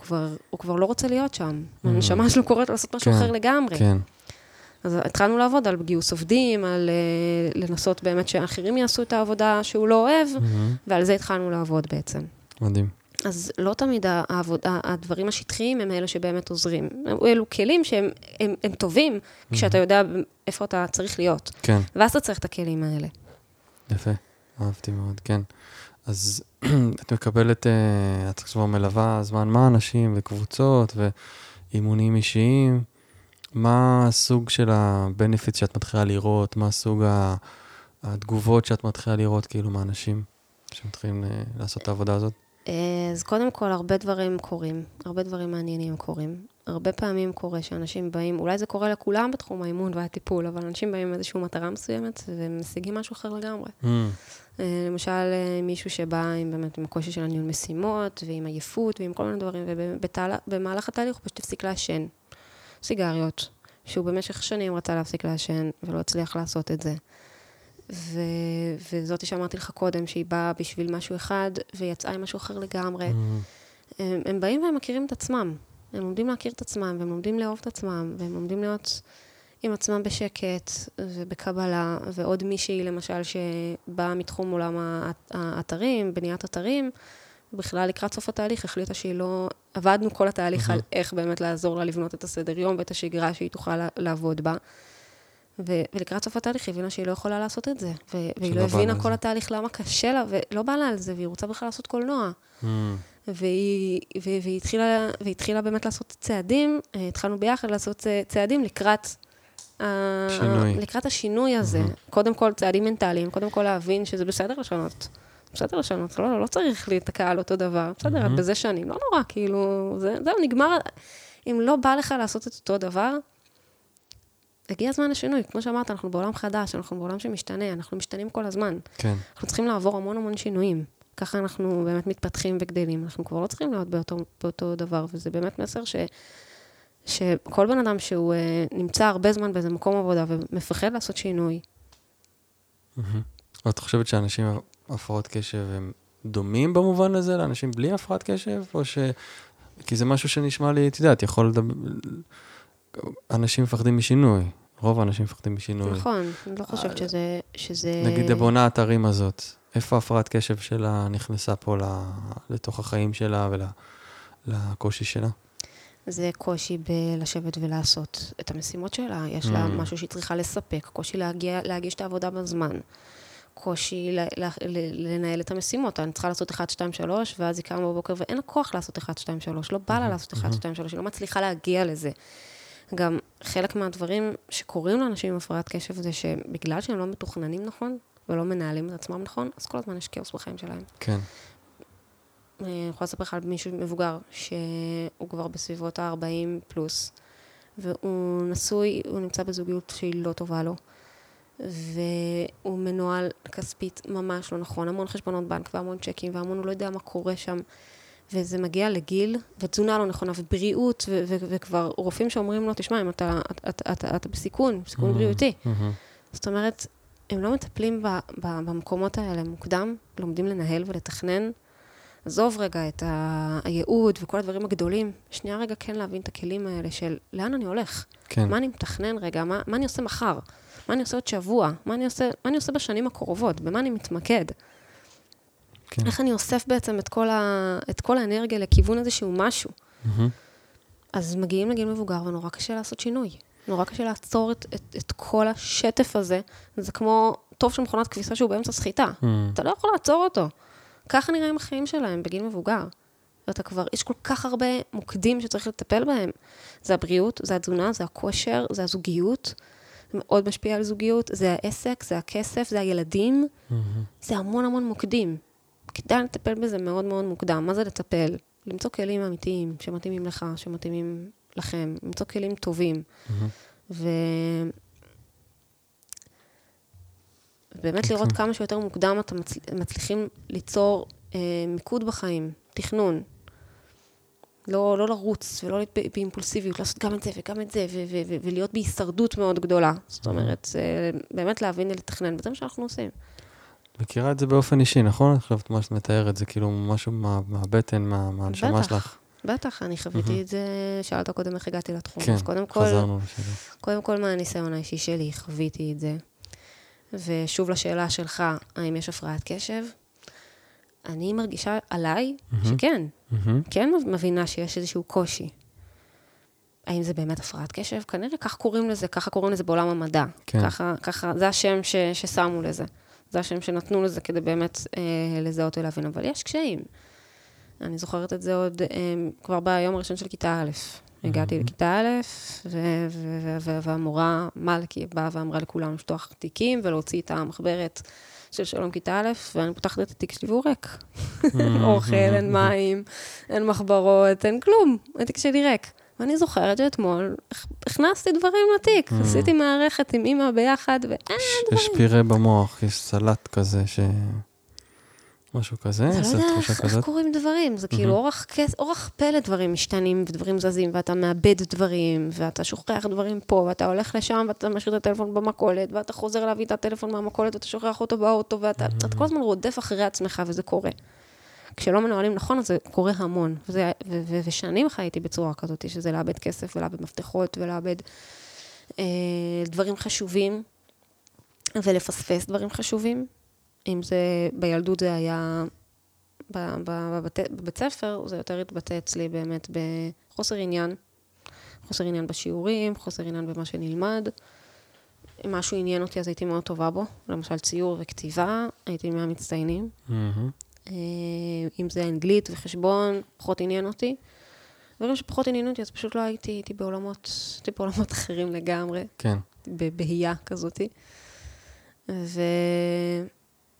הוא כבר לא רוצה להיות שם. הנשמה שלו קוראת לעשות משהו אחר לגמרי. אז התחלנו לעבוד על גיוס עובדים, על לנסות באמת שאחרים יעשו את העבודה שהוא לא אוהב, ועל זה התחלנו לעבוד בעצם. מדהים. אז לא תמיד הדברים השטחיים הם אלו שבאמת עוזרים. אלו כלים שהם טובים, כשאתה יודע איפה אתה צריך להיות. כן. ואז אתה צריך את הכלים האלה. יפה, אהבתי מאוד, כן. אז את מקבלת, את כבר מלווה זמן, מה אנשים וקבוצות ואימונים אישיים, מה הסוג של הבנפיט שאת מתחילה לראות, מה הסוג התגובות שאת מתחילה לראות כאילו מהאנשים שמתחילים לעשות את העבודה הזאת? אז קודם כל, הרבה דברים קורים, הרבה דברים מעניינים קורים. הרבה פעמים קורה שאנשים באים, אולי זה קורה לכולם בתחום האימון והטיפול, אבל אנשים באים עם איזושהי מטרה מסוימת, והם משיגים משהו אחר לגמרי. למשל, מישהו שבא עם הקושי של הניהול משימות, ועם עייפות, ועם כל מיני דברים, ובמהלך התהליך הוא פשוט הפסיק לעשן. סיגריות, שהוא במשך שנים רצה להפסיק לעשן, ולא הצליח לעשות את זה. וזאתי שאמרתי לך קודם, שהיא באה בשביל משהו אחד, ויצאה עם משהו אחר לגמרי. הם באים והם מכירים את עצמם. הם לומדים להכיר את עצמם, והם לומדים לאהוב את עצמם, והם לומדים להיות עם עצמם בשקט ובקבלה, ועוד מישהי למשל שבאה מתחום עולם האתרים, בניית אתרים, בכלל לקראת סוף התהליך החליטה שהיא לא... עבדנו כל התהליך על איך באמת לעזור לה לבנות את הסדר יום ואת השגרה שהיא תוכל לעבוד בה. ולקראת סוף התהליך היא הבינה שהיא לא יכולה לעשות את זה, והיא לא הבינה כל התהליך למה קשה לה, ולא בא לה על זה, והיא רוצה בכלל לעשות קולנוע. והיא התחילה באמת לעשות צעדים, התחלנו ביחד לעשות צעדים לקראת השינוי הזה. קודם כל צעדים מנטליים, קודם כל להבין שזה בסדר לשנות. בסדר לשנות, לא צריך להתקע על אותו דבר, בסדר, בזה שנים, לא נורא, כאילו, זה נגמר, אם לא בא לך לעשות את אותו דבר, הגיע הזמן השינוי, כמו שאמרת, אנחנו בעולם חדש, אנחנו בעולם שמשתנה, אנחנו משתנים כל הזמן. כן. אנחנו צריכים לעבור המון שינויים. ככה אנחנו באמת מתפתחים וגדלים. אנחנו כבר לא צריכים להיות באותו דבר, וזה באמת מסר שכל בן אדם שהוא נמצא הרבה זמן באיזה מקום עבודה, ומפחד לעשות שינוי. ואת חושבת שאנשים הפרעות קשב הם דומים במובן הזה, לאנשים בלי הפרעת קשב, או ש... כי זה משהו שנשמע לי, תדעת, יכול לדבר... אנשים מפחדים משינוי. רוב האנשים מפחדים משינוי. נכון, אני לא חושבת שזה... נגיד הבונה אתרים הזאת, איפה הפרעת קשב שלה נכנסה פה לתוך החיים שלה ולקושי שלה? זה קושי בלשבת ולעשות את המשימות שלה. יש לה משהו שהיא צריכה לספק, קושי להגיש את העבודה בזמן, קושי לנהל את המשימות. אני צריכה לעשות 1, 2, 3, ואז היא קמה בבוקר ואין הכוח לעשות 1, 2, 3. לא בא לה לעשות 1, 2, 3. היא לא מצליחה להגיע לזה. גם חלק מהדברים שקורים לאנשים עם הפרעת קשב זה שבגלל שהם לא מתוכננים נכון, ולא מנהלים את עצמם נכון, אז כל הזמן יש כאוס בחיים שלהם. כן. אני יכולה לספר לך על מישהו מבוגר, שהוא כבר בסביבות ה-40 פלוס, והוא נשוי, הוא נמצא בזוגיות שהיא לא טובה לו, והוא מנוהל כספית ממש לא נכון, המון חשבונות בנק והמון צ'קים, והמון הוא לא יודע מה קורה שם, וזה מגיע לגיל, ותזונה לא נכונה, ובריאות, וכבר רופאים שאומרים לו, תשמע, אם אתה בסיכון, בסיכון בריאותי. זאת אומרת, הם לא מטפלים במקומות האלה מוקדם, לומדים לנהל ולתכנן, עזוב רגע את הייעוד וכל הדברים הגדולים, שנייה רגע כן להבין את הכלים האלה של לאן אני הולך, מה אני מתכנן רגע, מה אני עושה מחר, מה אני עושה עוד שבוע, מה אני עושה בשנים הקרובות, במה אני מתמקד. כן. איך אני אוסף בעצם את כל האנרגיה לכיוון הזה שהוא משהו. אז מגיעים לגיל מבוגר, ונורא קשה לעשות שינוי. נורא קשה לעצור את כל השטף הזה. זה כמו טוב של מכונת כביסה שהוא באמצע סחיטה. אתה לא יכול לעצור אותו. ככה נראים החיים שלהם בגיל מבוגר. ואתה כבר, יש כל כך הרבה מוקדים שצריך לטפל בהם. זה הבריאות, זה התזונה, זה הכושר, זה הזוגיות. זה מאוד משפיע על זוגיות. זה העסק, זה הכסף, זה הילדים. זה המון מוקדים. כדאי לטפל בזה מאוד מוקדם. מה זה לטפל? למצוא כלים אמיתיים, שמתאימים לך, שמתאימים לכם. למצוא כלים טובים. אז באמת לראות כמה שיותר מוקדם אתם מצליחים ליצור מיקוד בחיים, תכנון. לא לרוץ ולא באימפולסיביות, לעשות גם את זה וגם את זה, ולהיות בהישרדות מאוד גדולה. זאת אומרת, באמת להבין ולתכנן, וזה מה שאנחנו עושים. מכירה את זה באופן אישי, נכון? אני חושבת מה שאת מתארת, זה כאילו משהו מהבטן, מהנשמה שלך. בטח, אני חוויתי את זה, שאלת קודם איך הגעתי לתחום. כן, חזרנו לשאלה. קודם כל, מה הניסיון האישי שלי, חוויתי את זה. ושוב לשאלה שלך, האם יש הפרעת קשב? אני מרגישה עליי שכן. כן מבינה שיש איזשהו קושי. האם זה באמת הפרעת קשב? כנראה כך קוראים לזה, ככה קוראים לזה בעולם המדע. ככה, זה השם ששמו לזה. זה השם שנתנו לזה כדי באמת לזהות ולהבין. אבל יש קשיים. אני זוכרת את זה עוד כבר ביום הראשון של כיתה א'. הגעתי לכיתה א', והמורה מלכי באה ואמרה לכולם לפתוח תיקים ולהוציא את המחברת של שלום כיתה א', ואני פותחת את התיק שלי והוא ריק. אוכל, אין מים, אין מחברות, אין כלום. התיק שלי ריק. ואני זוכרת שאתמול הכנסתי דברים לתיק. עשיתי מערכת עם אמא ביחד, ואין דברים. יש פירה במוח, יש סלט כזה ש... משהו כזה, זה תחושה כזאת. איך קוראים דברים? זה כאילו אורח פלא דברים משתנים, ודברים זזים, ואתה מאבד דברים, ואתה שוכח דברים פה, ואתה הולך לשם, ואתה משאיר את הטלפון במכולת, ואתה חוזר להביא את הטלפון מהמכולת, ואתה שוכח אותו באוטו, ואתה כל הזמן רודף אחרי עצמך, וזה קורה. כשלא מנוהלים נכון, אז זה קורה המון. ושנים חייתי בצורה כזאת, שזה לאבד כסף, ולאבד מפתחות, ולאבד דברים חשובים, ולפספס דברים חשובים. אם זה, בילדות זה היה, בבית ספר, זה יותר התבטא אצלי באמת בחוסר עניין. חוסר עניין בשיעורים, חוסר עניין במה שנלמד. אם משהו עניין אותי, אז הייתי מאוד טובה בו. למשל, ציור וכתיבה, הייתי מהמצטיינים. אם זה אנגלית וחשבון, פחות עניין אותי. דברים שפחות עניין אותי, אז פשוט לא הייתי בעולמות אחרים לגמרי. כן. בבהייה כזאתי.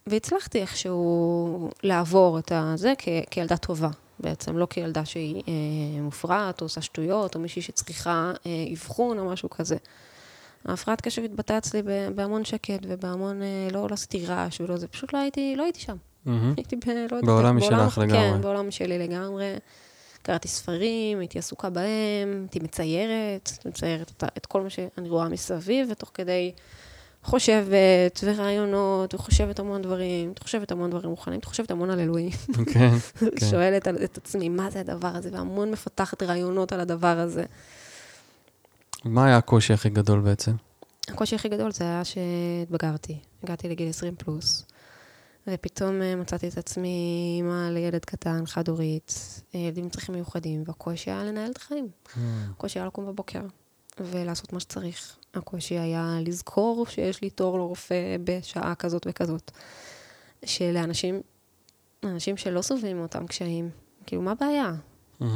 והצלחתי איכשהו לעבור את זה כילדה טובה, בעצם, לא כילדה שהיא מופרעת, או עושה שטויות, או מישהי שצריכה אבחון, או משהו כזה. ההפרעת קשב התבטאה אצלי בהמון שקט, ובהמון, לא עשיתי רעש, ולא זה, פשוט לא הייתי שם. הייתי בעולם שלך לגמרי. כן, בעולם שלי לגמרי. קראתי ספרים, הייתי עסוקה בהם, הייתי מציירת את כל מה שאני רואה מסביב, ותוך כדי... חושבת ורעיונות, וחושבת המון דברים, חושבת המון דברים מוכנים, חושבת המון על אלוהים. כן, כן. שואלת את עצמי, מה זה הדבר הזה? והמון מפתחת רעיונות על הדבר הזה. מה היה הקושי הכי גדול בעצם? הקושי הכי גדול זה היה שהתבגרתי. הגעתי לגיל 20 פלוס, ופתאום מצאתי את עצמי אימא לילד קטן, חד-הורית, ילדים צריכים מיוחדים, והקושי היה לנהל את החיים. הקושי היה לקום בבוקר. ולעשות מה שצריך. הקושי היה לזכור שיש לי תור לרופא בשעה כזאת וכזאת. אנשים שלא סובלים מאותם קשיים, כאילו, מה הבעיה?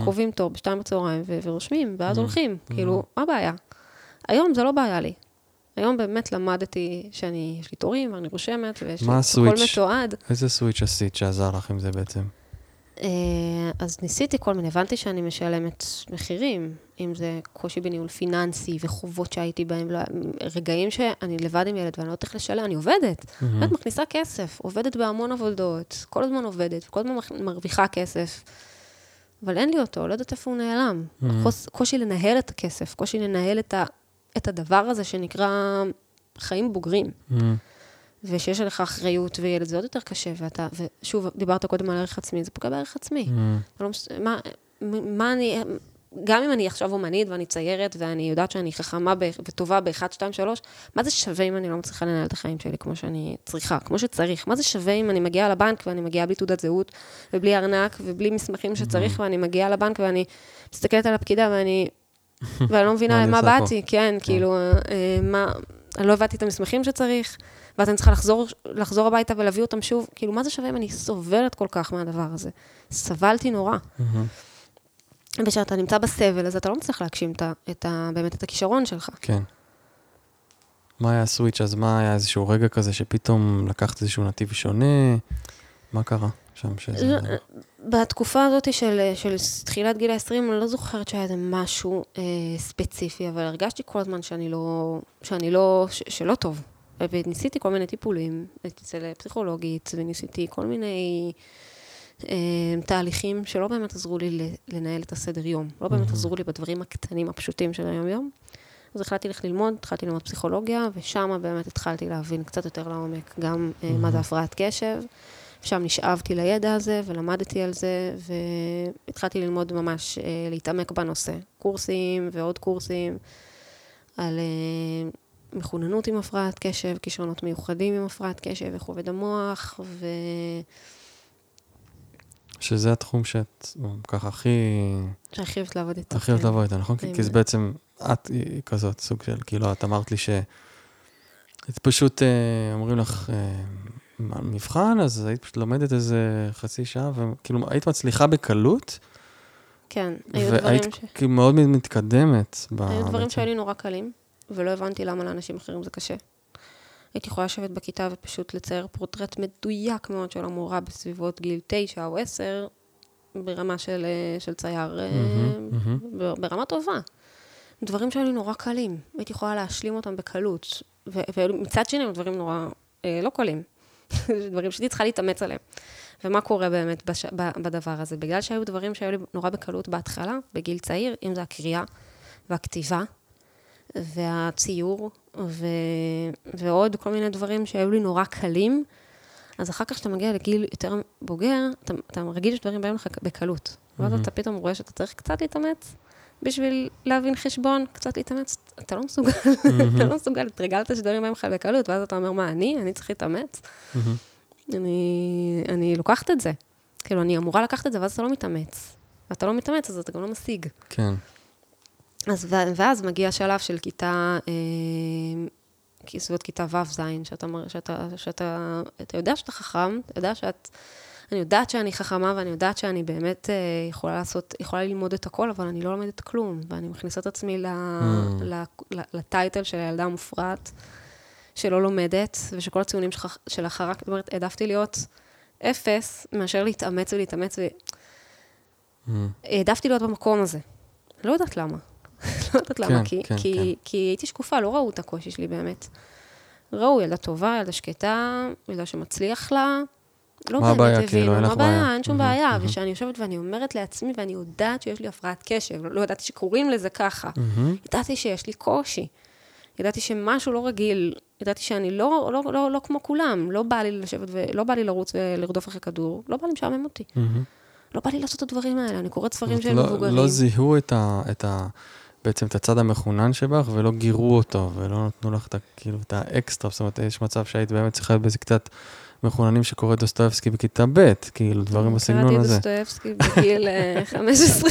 קובעים תור בשתיים בצהריים ורושמים, ואז הולכים. כאילו, מה הבעיה? היום זה לא בעיה לי. היום באמת למדתי שיש לי תורים, ואני רושמת, ויש לי הכל מתועד. איזה סוויץ' עשית שעזר לך עם זה בעצם? אז ניסיתי כל מיני, הבנתי שאני משלמת מחירים, אם זה קושי בניהול פיננסי וחובות שהייתי בהם, רגעים שאני לבד עם ילד ואני לא תכף לשלם, אני עובדת, באמת מכניסה כסף, עובדת בהמון עבודות, כל הזמן עובדת, כל הזמן מרוויחה כסף, אבל אין לי אותו, לא יודעת איפה הוא נעלם. קושי לנהל את הכסף, קושי לנהל את הדבר הזה שנקרא חיים בוגרים. ושיש עליך אחריות, וילד זה עוד יותר קשה, ואתה, ושוב, דיברת קודם על ערך עצמי, זה פוגע בערך עצמי. מה אני, גם אם אני עכשיו אומנית, ואני ציירת, ואני יודעת שאני חכמה וטובה ב-1, 2, 3, מה זה שווה אם אני לא מצליחה לנהל את החיים שלי, כמו שאני צריכה, כמו שצריך? מה זה שווה אם אני מגיעה לבנק, ואני מגיעה בלי תעודת זהות, ובלי ארנק, ובלי מסמכים שצריך, ואני מגיעה לבנק, ואני מסתכלת על הפקידה, ואני לא מבינה מה באתי, כן, כאילו, מה, אני לא הבאתי את המסמכים שצריך, ואז אני צריכה לחזור הביתה ולהביא אותם שוב. כאילו, מה זה שווה אם אני סובלת כל כך מהדבר הזה? סבלתי נורא. וכשאתה נמצא בסבל, אז אתה לא מצליח להגשים באמת את הכישרון שלך. כן. מה היה הסוויץ'? אז מה היה איזשהו רגע כזה שפתאום לקחת איזשהו נתיב שונה? מה קרה שם? בתקופה הזאת של תחילת גיל ה-20, אני לא זוכרת שהיה איזה משהו ספציפי, אבל הרגשתי כל הזמן שאני לא טוב. וניסיתי כל מיני טיפולים, הייתי אצל פסיכולוגית, וניסיתי כל מיני תהליכים שלא באמת עזרו לי לנהל את הסדר יום, לא באמת עזרו לי בדברים הקטנים הפשוטים של היום יום. אז החלטתי לך ללמוד, התחלתי ללמוד פסיכולוגיה, ושם באמת התחלתי להבין קצת יותר לעומק, גם מה זה הפרעת קשב, שם נשאבתי לידע הזה, ולמדתי על זה, והתחלתי ללמוד ממש להתעמק בנושא, קורסים ועוד קורסים, על מכוננות עם הפרעת קשב, כישרונות מיוחדים עם הפרעת קשב, וחובד המוח, ו... שזה התחום שאת ככה הכי... שהכי אוהבת לעבוד איתה. הכי אוהבת לעבוד איתה, נכון? כי זה בעצם... את כזאת סוג של, כאילו, את אמרת לי שאת פשוט אומרים לך מבחן, אז היית פשוט לומדת איזה חצי שעה, וכאילו היית מצליחה בקלות. כן, היו דברים ש... והיית מאוד מתקדמת. היו דברים שהיו לי נורא קלים, ולא הבנתי למה לאנשים אחרים זה קשה. הייתי יכולה לשבת בכיתה ופשוט לצייר פרוטרט מדויק מאוד של המורה בסביבות גיל 9 או 10, ברמה של צייר, ברמה טובה. דברים שהיו לי נורא קלים, הייתי יכולה להשלים אותם בקלות, ומצד שני הם דברים נורא לא קלים, דברים שהייתי צריכה להתאמץ עליהם. ומה קורה באמת בדבר הזה? בגלל שהיו דברים שהיו לי נורא בקלות בהתחלה, בגיל צעיר, אם זה הקריאה והכתיבה, והציור, ועוד כל מיני דברים שהיו לי נורא קלים, אז אחר כך שאתה מגיע לגיל יותר בוגר, אתה רגיל שדברים באים לך בקלות, ואז אתה פתאום רואה שאתה צריך קצת להתאמץ, בשביל להבין חשבון, קצת להתאמץ, אתה לא מסוגל, אתה לא מסוגל, התרגלת שדברים בהם חלק בקלות, ואז אתה אומר, מה, אני צריך להתאמץ? אני לוקחת את זה. כאילו, אני אמורה לקחת את זה, ואז אתה לא מתאמץ. ואתה לא מתאמץ, אז אתה גם לא משיג. כן. ואז מגיע השלב של כיתה, סביבות כיתה ו'-ז', שאתה יודע שאתה חכם, אתה יודע שאת... אני יודעת שאני חכמה, ואני יודעת שאני באמת יכולה ללמוד את הכל, אבל אני לא לומדת כלום, ואני מכניסה את עצמי לטייטל של הילדה המופרעת, שלא לומדת, ושכל הציונים שלך רק, זאת אומרת, העדפתי להיות 0, מאשר להתאמץ ולהתאמץ, העדפתי להיות במקום הזה. לא יודעת למה. לא יודעת למה, כי הייתי שקופה, לא ראו את הקושי שלי באמת. ראו ילדה טובה, ילדה שקטה, ילדה שמצליח לה, לא באמת הבינו, מה הבעיה, אין שום בעיה, ושאני יושבת ואני אומרת לעצמי, ואני יודעת שיש לי הפרעת קשב, לא ידעתי שקוראים לזה ככה, ידעתי שיש לי קושי, ידעתי שמשהו לא רגיל, ידעתי שאני לא כמו כולם, לא בא לי לשבת, לא בא לי לרוץ ולרדוף אחרי כדור, לא בא לי משעמם אותי, לא בא לי לעשות את הדברים האלה, אני קוראת ספרים של מבוגרים. לא זיהו בעצם את הצד המכונן שבך, ולא גירו אותו, ולא נתנו לך את האקסטרה, זאת אומרת, יש מצב שהיית באמת צריכה בזה קצת מכוננים שקורא דוסטויבסקי בכיתה ב', כאילו דברים בסגנון הזה. קראתי דוסטויבסקי בגיל 15.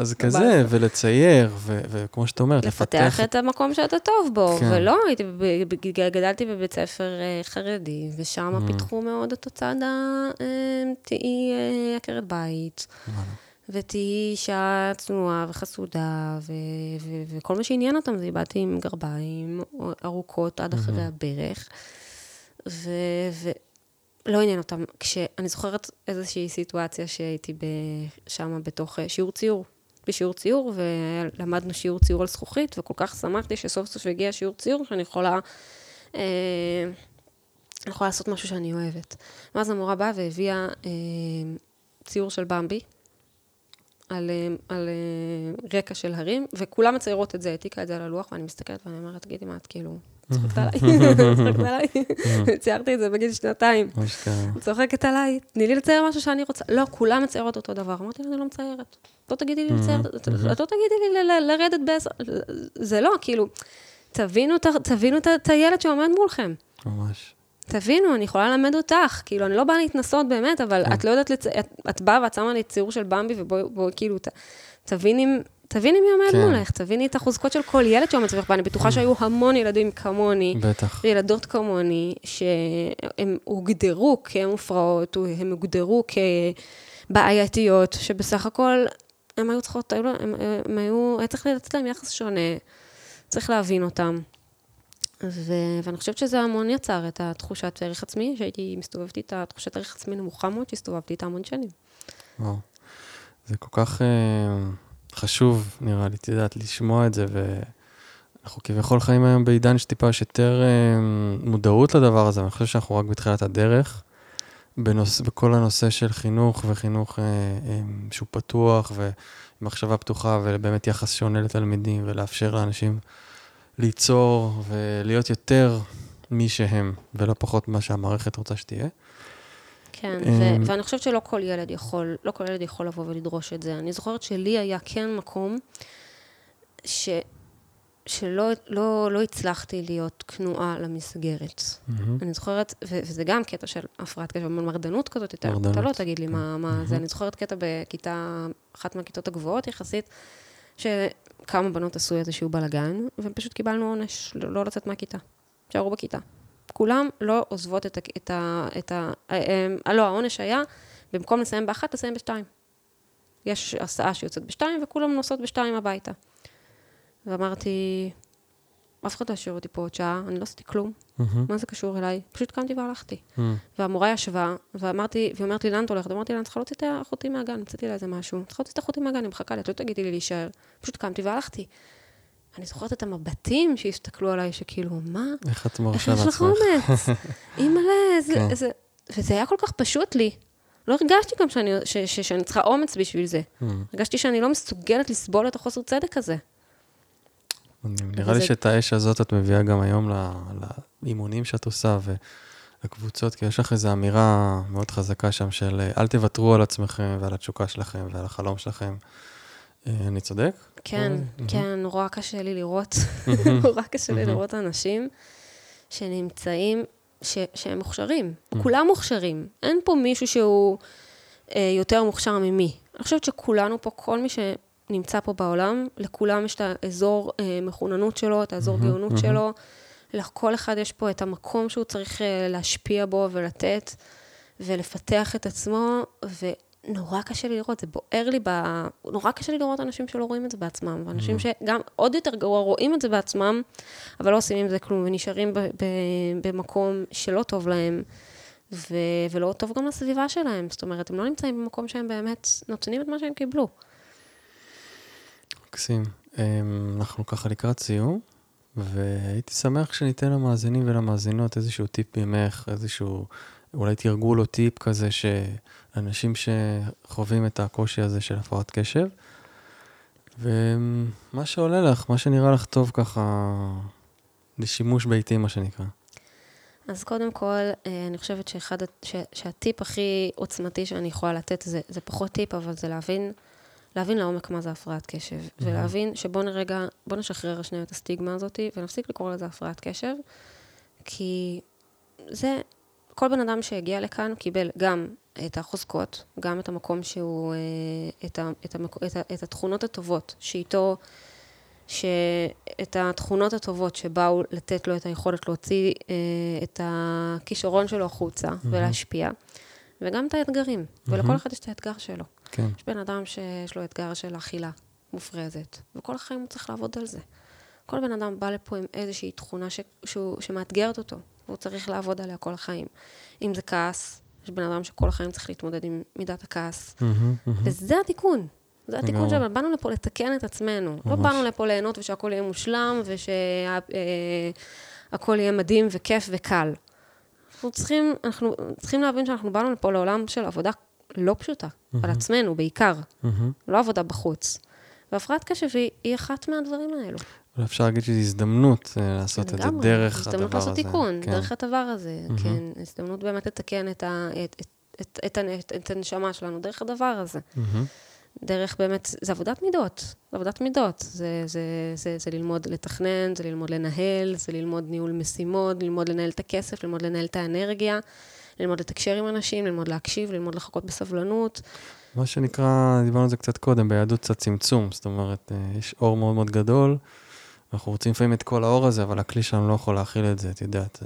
אז כזה, ולצייר, וכמו שאת אומרת, לפתח את המקום שאתה טוב בו, ולא, גדלתי בבית ספר חרדי, ושם פיתחו מאוד את הצד תהי עקרת בית, ותהי אישה צנועה וחסודה, וכל מה שעניין אותם זה באתי עם גרביים ארוכות עד אחרי הברך, ולא עניין אותם. כשאני זוכרת איזושהי סיטואציה שהייתי שם בתוך שיעור ציור, בשיעור ציור, ולמדנו שיעור ציור על זכוכית, וכל כך שמחתי שסוף סוף הגיע שיעור ציור, שאני יכולה לעשות משהו שאני אוהבת. ואז המורה באה והביאה ציור של במבי, על רקע של הרים, וכולם מציירות את זה, העתיקה את זה על הלוח, ואני מסתכלת ואני אומרת, תגידי מה את כאילו... צחקת עליי, ציירתי את זה בגיל 2, צוחקת עליי, תני לי לצייר משהו שאני רוצה, לא, כולם מציירות אותו דבר, אמרתי, אני לא מציירת, לא תגידי לי לצייר, לא תגידי לי לרדת בעשר, זה לא, כאילו, תבינו את הילד שעומד מולכם, ממש, תבינו, אני יכולה ללמד אותך, כאילו, אני לא באה להתנסות באמת, אבל את לא יודעת, את באה ואת שמה לי ציור של במבי, ובואי, כאילו, תביני מי עומד מולך, תביני את החוזקות של כל ילד שעומד סביבך, ואני בטוחה שהיו המון ילדים כמוני, ילדות כמוני, שהם הוגדרו כמופרעות, הם הוגדרו כבעייתיות, שבסך הכל הם היו צריכות, היה צריך לתת להם יחס שונה, צריך להבין אותם. ואני חושבת שזה המון יצר את התחושת ערך עצמי, שהייתי מסתובבתי את התחושת ערך עצמי נמוכה מאוד, שהסתובבתי איתה המון שנים. וואו, זה כל כך... חשוב, נראה לי, תדעת לשמוע את זה, אנחנו כביכול חיים היום בעידן שטיפה שיותר מודעות לדבר הזה, אני חושב שאנחנו רק בתחילת הדרך, בכל הנושא של חינוך, וחינוך שהוא פתוח, ומחשבה פתוחה, ובאמת יחס שונה לתלמידים, ולאפשר לאנשים ליצור, ולהיות יותר מי שהם, ולא פחות מה שהמערכת רוצה שתהיה. כן, ואני חושבת שלא כל ילד יכול, לא כל ילד יכול לבוא ולדרוש את זה. אני זוכרת שלי היה כן מקום, שלא הצלחתי להיות כנועה למסגרת. אני זוכרת, וזה גם קטע של הפרעת קשב, מרדנות כזאת, אתה לא תגיד לי מה זה, אני זוכרת קטע בכיתה, אחת מהכיתות הגבוהות יחסית, שכמה בנות עשו איזשהו בלגן, ופשוט קיבלנו עונש, לא לצאת מהכיתה, שערו בכיתה. כולם לא עוזבות לא, העונש היה, במקום לסיים באחת, לסיים בשתיים. יש הסעה שיוצאת בשתיים, וכולם נוסעות בשתיים הביתה. ואמרתי, אף אחד לא השאיר אותי פה עוד שעה, אני לא עשיתי כלום. מה זה קשור אליי? פשוט קמתי והלכתי. והמורה ישבה, ואמרתי, לאן את הולכת? אמרתי לה, אני צריכה להוציא את אחותי מהגן, מצאתי לה איזה משהו. צריכה להוציא את אחותי מהגן, אני מחכה לה, לא תגידי לי להישאר. פשוט קמתי והלכתי. אני זוכרת את המבטים שהסתכלו עליי, שכאילו, מה? איך את מרשה לעצמך? איך יש לך אומץ? אימא'לה, וזה היה כל כך פשוט לי. לא הרגשתי גם שאני צריכה אומץ בשביל זה. הרגשתי שאני לא מסוגלת לסבול את החוסר צדק הזה. נראה לי שאת האש הזאת את מביאה גם היום לאימונים שאת עושה ולקבוצות, כי יש לך איזו אמירה מאוד חזקה שם של אל תוותרו על עצמכם ועל התשוקה שלכם ועל החלום שלכם. אני צודק? כן, כן, נורא קשה לי לראות, נורא קשה לי לראות אנשים שנמצאים, שהם מוכשרים, כולם מוכשרים, אין פה מישהו שהוא יותר מוכשר ממי. אני חושבת שכולנו פה, כל מי שנמצא פה בעולם, לכולם יש את האזור מכוננות שלו, את האזור גאונות שלו, לכל אחד יש פה את המקום שהוא צריך להשפיע בו ולתת, ולפתח את עצמו, נורא קשה לי לראות, זה בוער לי, נורא קשה לי לראות אנשים שלא רואים את זה בעצמם, ואנשים שגם עוד יותר גרוע רואים את זה בעצמם, אבל לא עושים עם זה כלום, ונשארים במקום שלא טוב להם, ולא טוב גם לסביבה שלהם, זאת אומרת, הם לא נמצאים במקום שהם באמת נותנים את מה שהם קיבלו. מקסים, אנחנו ככה לקראת סיום, והייתי שמח שניתן למאזינים ולמאזינות איזשהו טיפ ממך, איזשהו אולי תרגול או טיפ כזה שאנשים שחווים את הקושי הזה של הפרעת קשב, ומה שעולה לך, מה שנראה לך טוב ככה, לשימוש ביתי מה שנקרא. אז קודם כל, אני חושבת שהטיפ הכי עוצמתי שאני יכולה לתת, זה פחות טיפ, אבל זה להבין לעומק מה זה הפרעת קשב, ולהבין שבוא נשחרר השנייה את הסטיגמה הזאת, ונפסיק לקרוא לזה הפרעת קשב, כי זה... כל בן אדם שהגיע לכאן קיבל גם את החוזקות, גם את המקום שהוא, את התכונות הטובות שאיתו, את התכונות הטובות שבאו לתת לו את היכולת להוציא את הכישרון שלו החוצה ולהשפיע, וגם את האתגרים, ולכל אחד יש את האתגר שלו. יש בן אדם שיש לו אתגר של אכילה מופרזת, וכל החיים הוא צריך לעבוד על זה. כל בן אדם בא לפה עם איזושהי תכונה שמאתגרת אותו, והוא צריך לעבוד עליה כל החיים. אם זה כעס, יש בן אדם שכל החיים צריך להתמודד עם מידת הכעס. וזה התיקון. זה התיקון שבאנו לפה לתקן את עצמנו. לא באנו לפה ליהנות ושהכל יהיה מושלם, ושהכל יהיה מדהים וכיף וקל. אנחנו צריכים להבין שאנחנו באנו לפה לעולם של עבודה לא פשוטה, על עצמנו בעיקר. לא עבודה בחוץ. והפרעת קשב היא אחת מהדברים האלו. אפשר להגיד שזו הזדמנות לעשות את זה דרך הדבר הזה. הזדמנות לעשות תיקון, דרך הדבר הזה. כן, הזדמנות באמת לתקן את הנשמה שלנו, דרך הדבר הזה. דרך באמת, זה עבודת מידות. זה ללמוד לתכנן, זה ללמוד לנהל, זה ללמוד ניהול משימות, ללמוד לנהל את הכסף, ללמוד לנהל את האנרגיה, ללמוד לתקשר עם אנשים, ללמוד להקשיב, ללמוד לחכות בסבלנות. מה שנקרא, דיברנו על זה קצת קודם, ביהדות קצת צמצום, זאת אומרת, יש אור מאוד מאוד גדול, אנחנו רוצים לפעמים את כל האור הזה, אבל הכלי שלנו לא יכול להכיל את זה, את יודעת,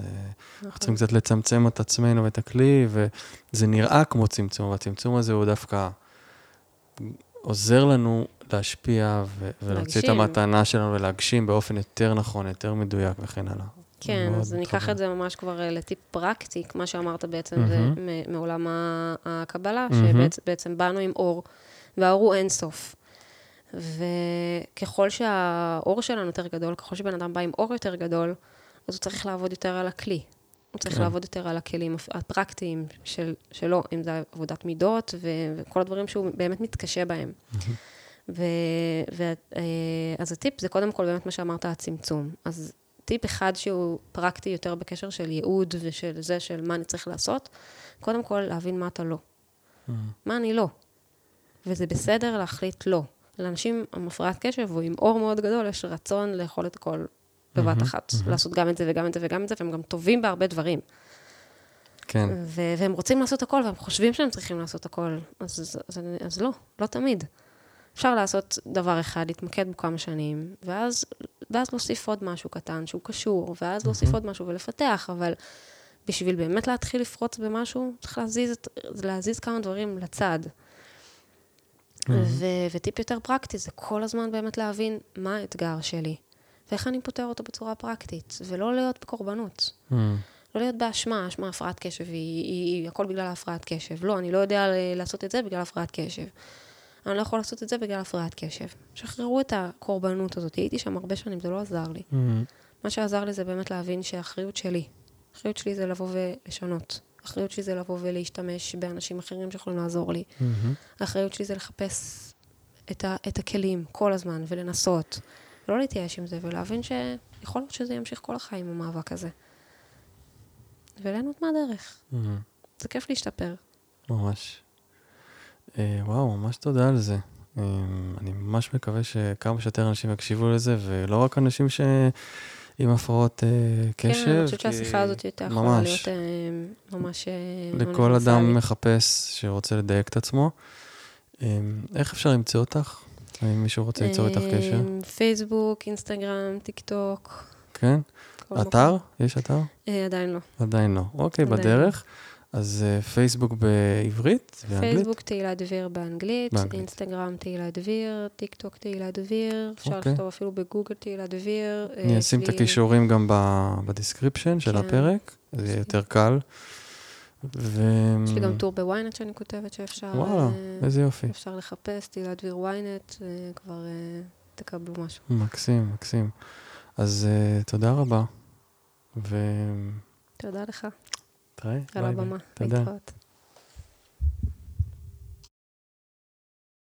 אנחנו צריכים קצת לצמצם את עצמנו ואת הכלי, וזה נראה כמו צמצום, והצמצום הזה הוא דווקא עוזר לנו להשפיע, ולהוציא את המתנה שלנו, ולהגשים באופן יותר נכון, יותר מדויק וכן הלאה. כן, אז ניקח את זה ממש כבר לטיפ פרקטי, מה שאמרת בעצם זה מעולם הקבלה, שבעצם באנו עם אור, והאור הוא אינסוף. וככל שהאור שלנו יותר גדול, ככל שבן אדם בא עם אור יותר גדול, אז הוא צריך לעבוד יותר על הכלי. הוא צריך לעבוד יותר על הכלים הפרקטיים שלו, אם זה עבודת מידות וכל הדברים שהוא באמת מתקשה בהם. אז הטיפ זה קודם כל באמת מה שאמרת, הצמצום. אז טיפ אחד שהוא פרקטי יותר בקשר של ייעוד ושל זה, של מה אני צריך לעשות, קודם כל להבין מה אתה לא. מה אני לא. וזה בסדר להחליט לא. לאנשים המפרעת קשב, ועם אור מאוד גדול, יש רצון לאכול את הכל בבת אחת. לעשות גם את זה וגם את זה וגם את זה, והם גם טובים בהרבה דברים. כן. והם רוצים לעשות הכל, והם חושבים שהם צריכים לעשות הכל. אז לא, לא תמיד. אפשר לעשות דבר אחד, להתמקד בו כמה שנים, ואז להוסיף עוד משהו קטן, שהוא קשור, ואז להוסיף עוד משהו ולפתח, אבל בשביל באמת להתחיל לפרוץ במשהו, צריך להזיז כמה דברים לצד. וטיפ יותר פרקטי, זה כל הזמן באמת להבין מה האתגר שלי, ואיך אני פותר אותו בצורה פרקטית, ולא להיות בקורבנות. לא להיות באשמה, אשמה הפרעת קשב, היא הכל בגלל הפרעת קשב. לא, אני לא יודע לעשות את זה בגלל הפרעת קשב. אני לא יכול לעשות את זה בגלל הפרעת קשב. שחררו את הקורבנות הזאת. הייתי שם הרבה שנים, זה לא עזר לי. מה שעזר לי זה באמת להבין שהאחריות שלי, האחריות שלי זה לבוא ולשנות. האחריות שלי זה לבוא ולהשתמש באנשים אחרים שיכולים לעזור לי. האחריות שלי זה לחפש את הכלים כל הזמן ולנסות. ולא להתייאש עם זה, ולהבין שיכול להיות שזה ימשיך כל החיים המאבק הזה. וליהנות מהדרך. זה כיף להשתפר. ממש. וואו, ממש תודה על זה. אני ממש מקווה שכמה שיותר אנשים יקשיבו לזה, ולא רק אנשים עם הפרעות קשב. כן, אני חושבת שהשיחה הזאת הייתה יכולה להיות ממש... לכל אדם מחפש שרוצה לדייק את עצמו. איך אפשר למצוא אותך? אם מישהו רוצה ליצור איתך קשר? פייסבוק, אינסטגרם, טיק טוק. כן? אתר? יש אתר? עדיין לא. עדיין לא. אוקיי, בדרך. אז פייסבוק בעברית? פייסבוק תהילה דביר באנגלית, אינסטגרם תהילה דביר, טיק טוק תהילה דביר, אפשר לכתוב אפילו בגוגל תהילה דביר. אני אשים את הקישורים גם בדיסקריפשן של הפרק, זה יותר קל. יש לי גם טור בוויינט שאני כותבת שאפשר... וואלה, איזה יופי. אפשר לחפש תהילה דביר וויינט, כבר תקבלו משהו. מקסים, מקסים. אז תודה רבה. תודה לך. תודה. על הבמה, להתראות.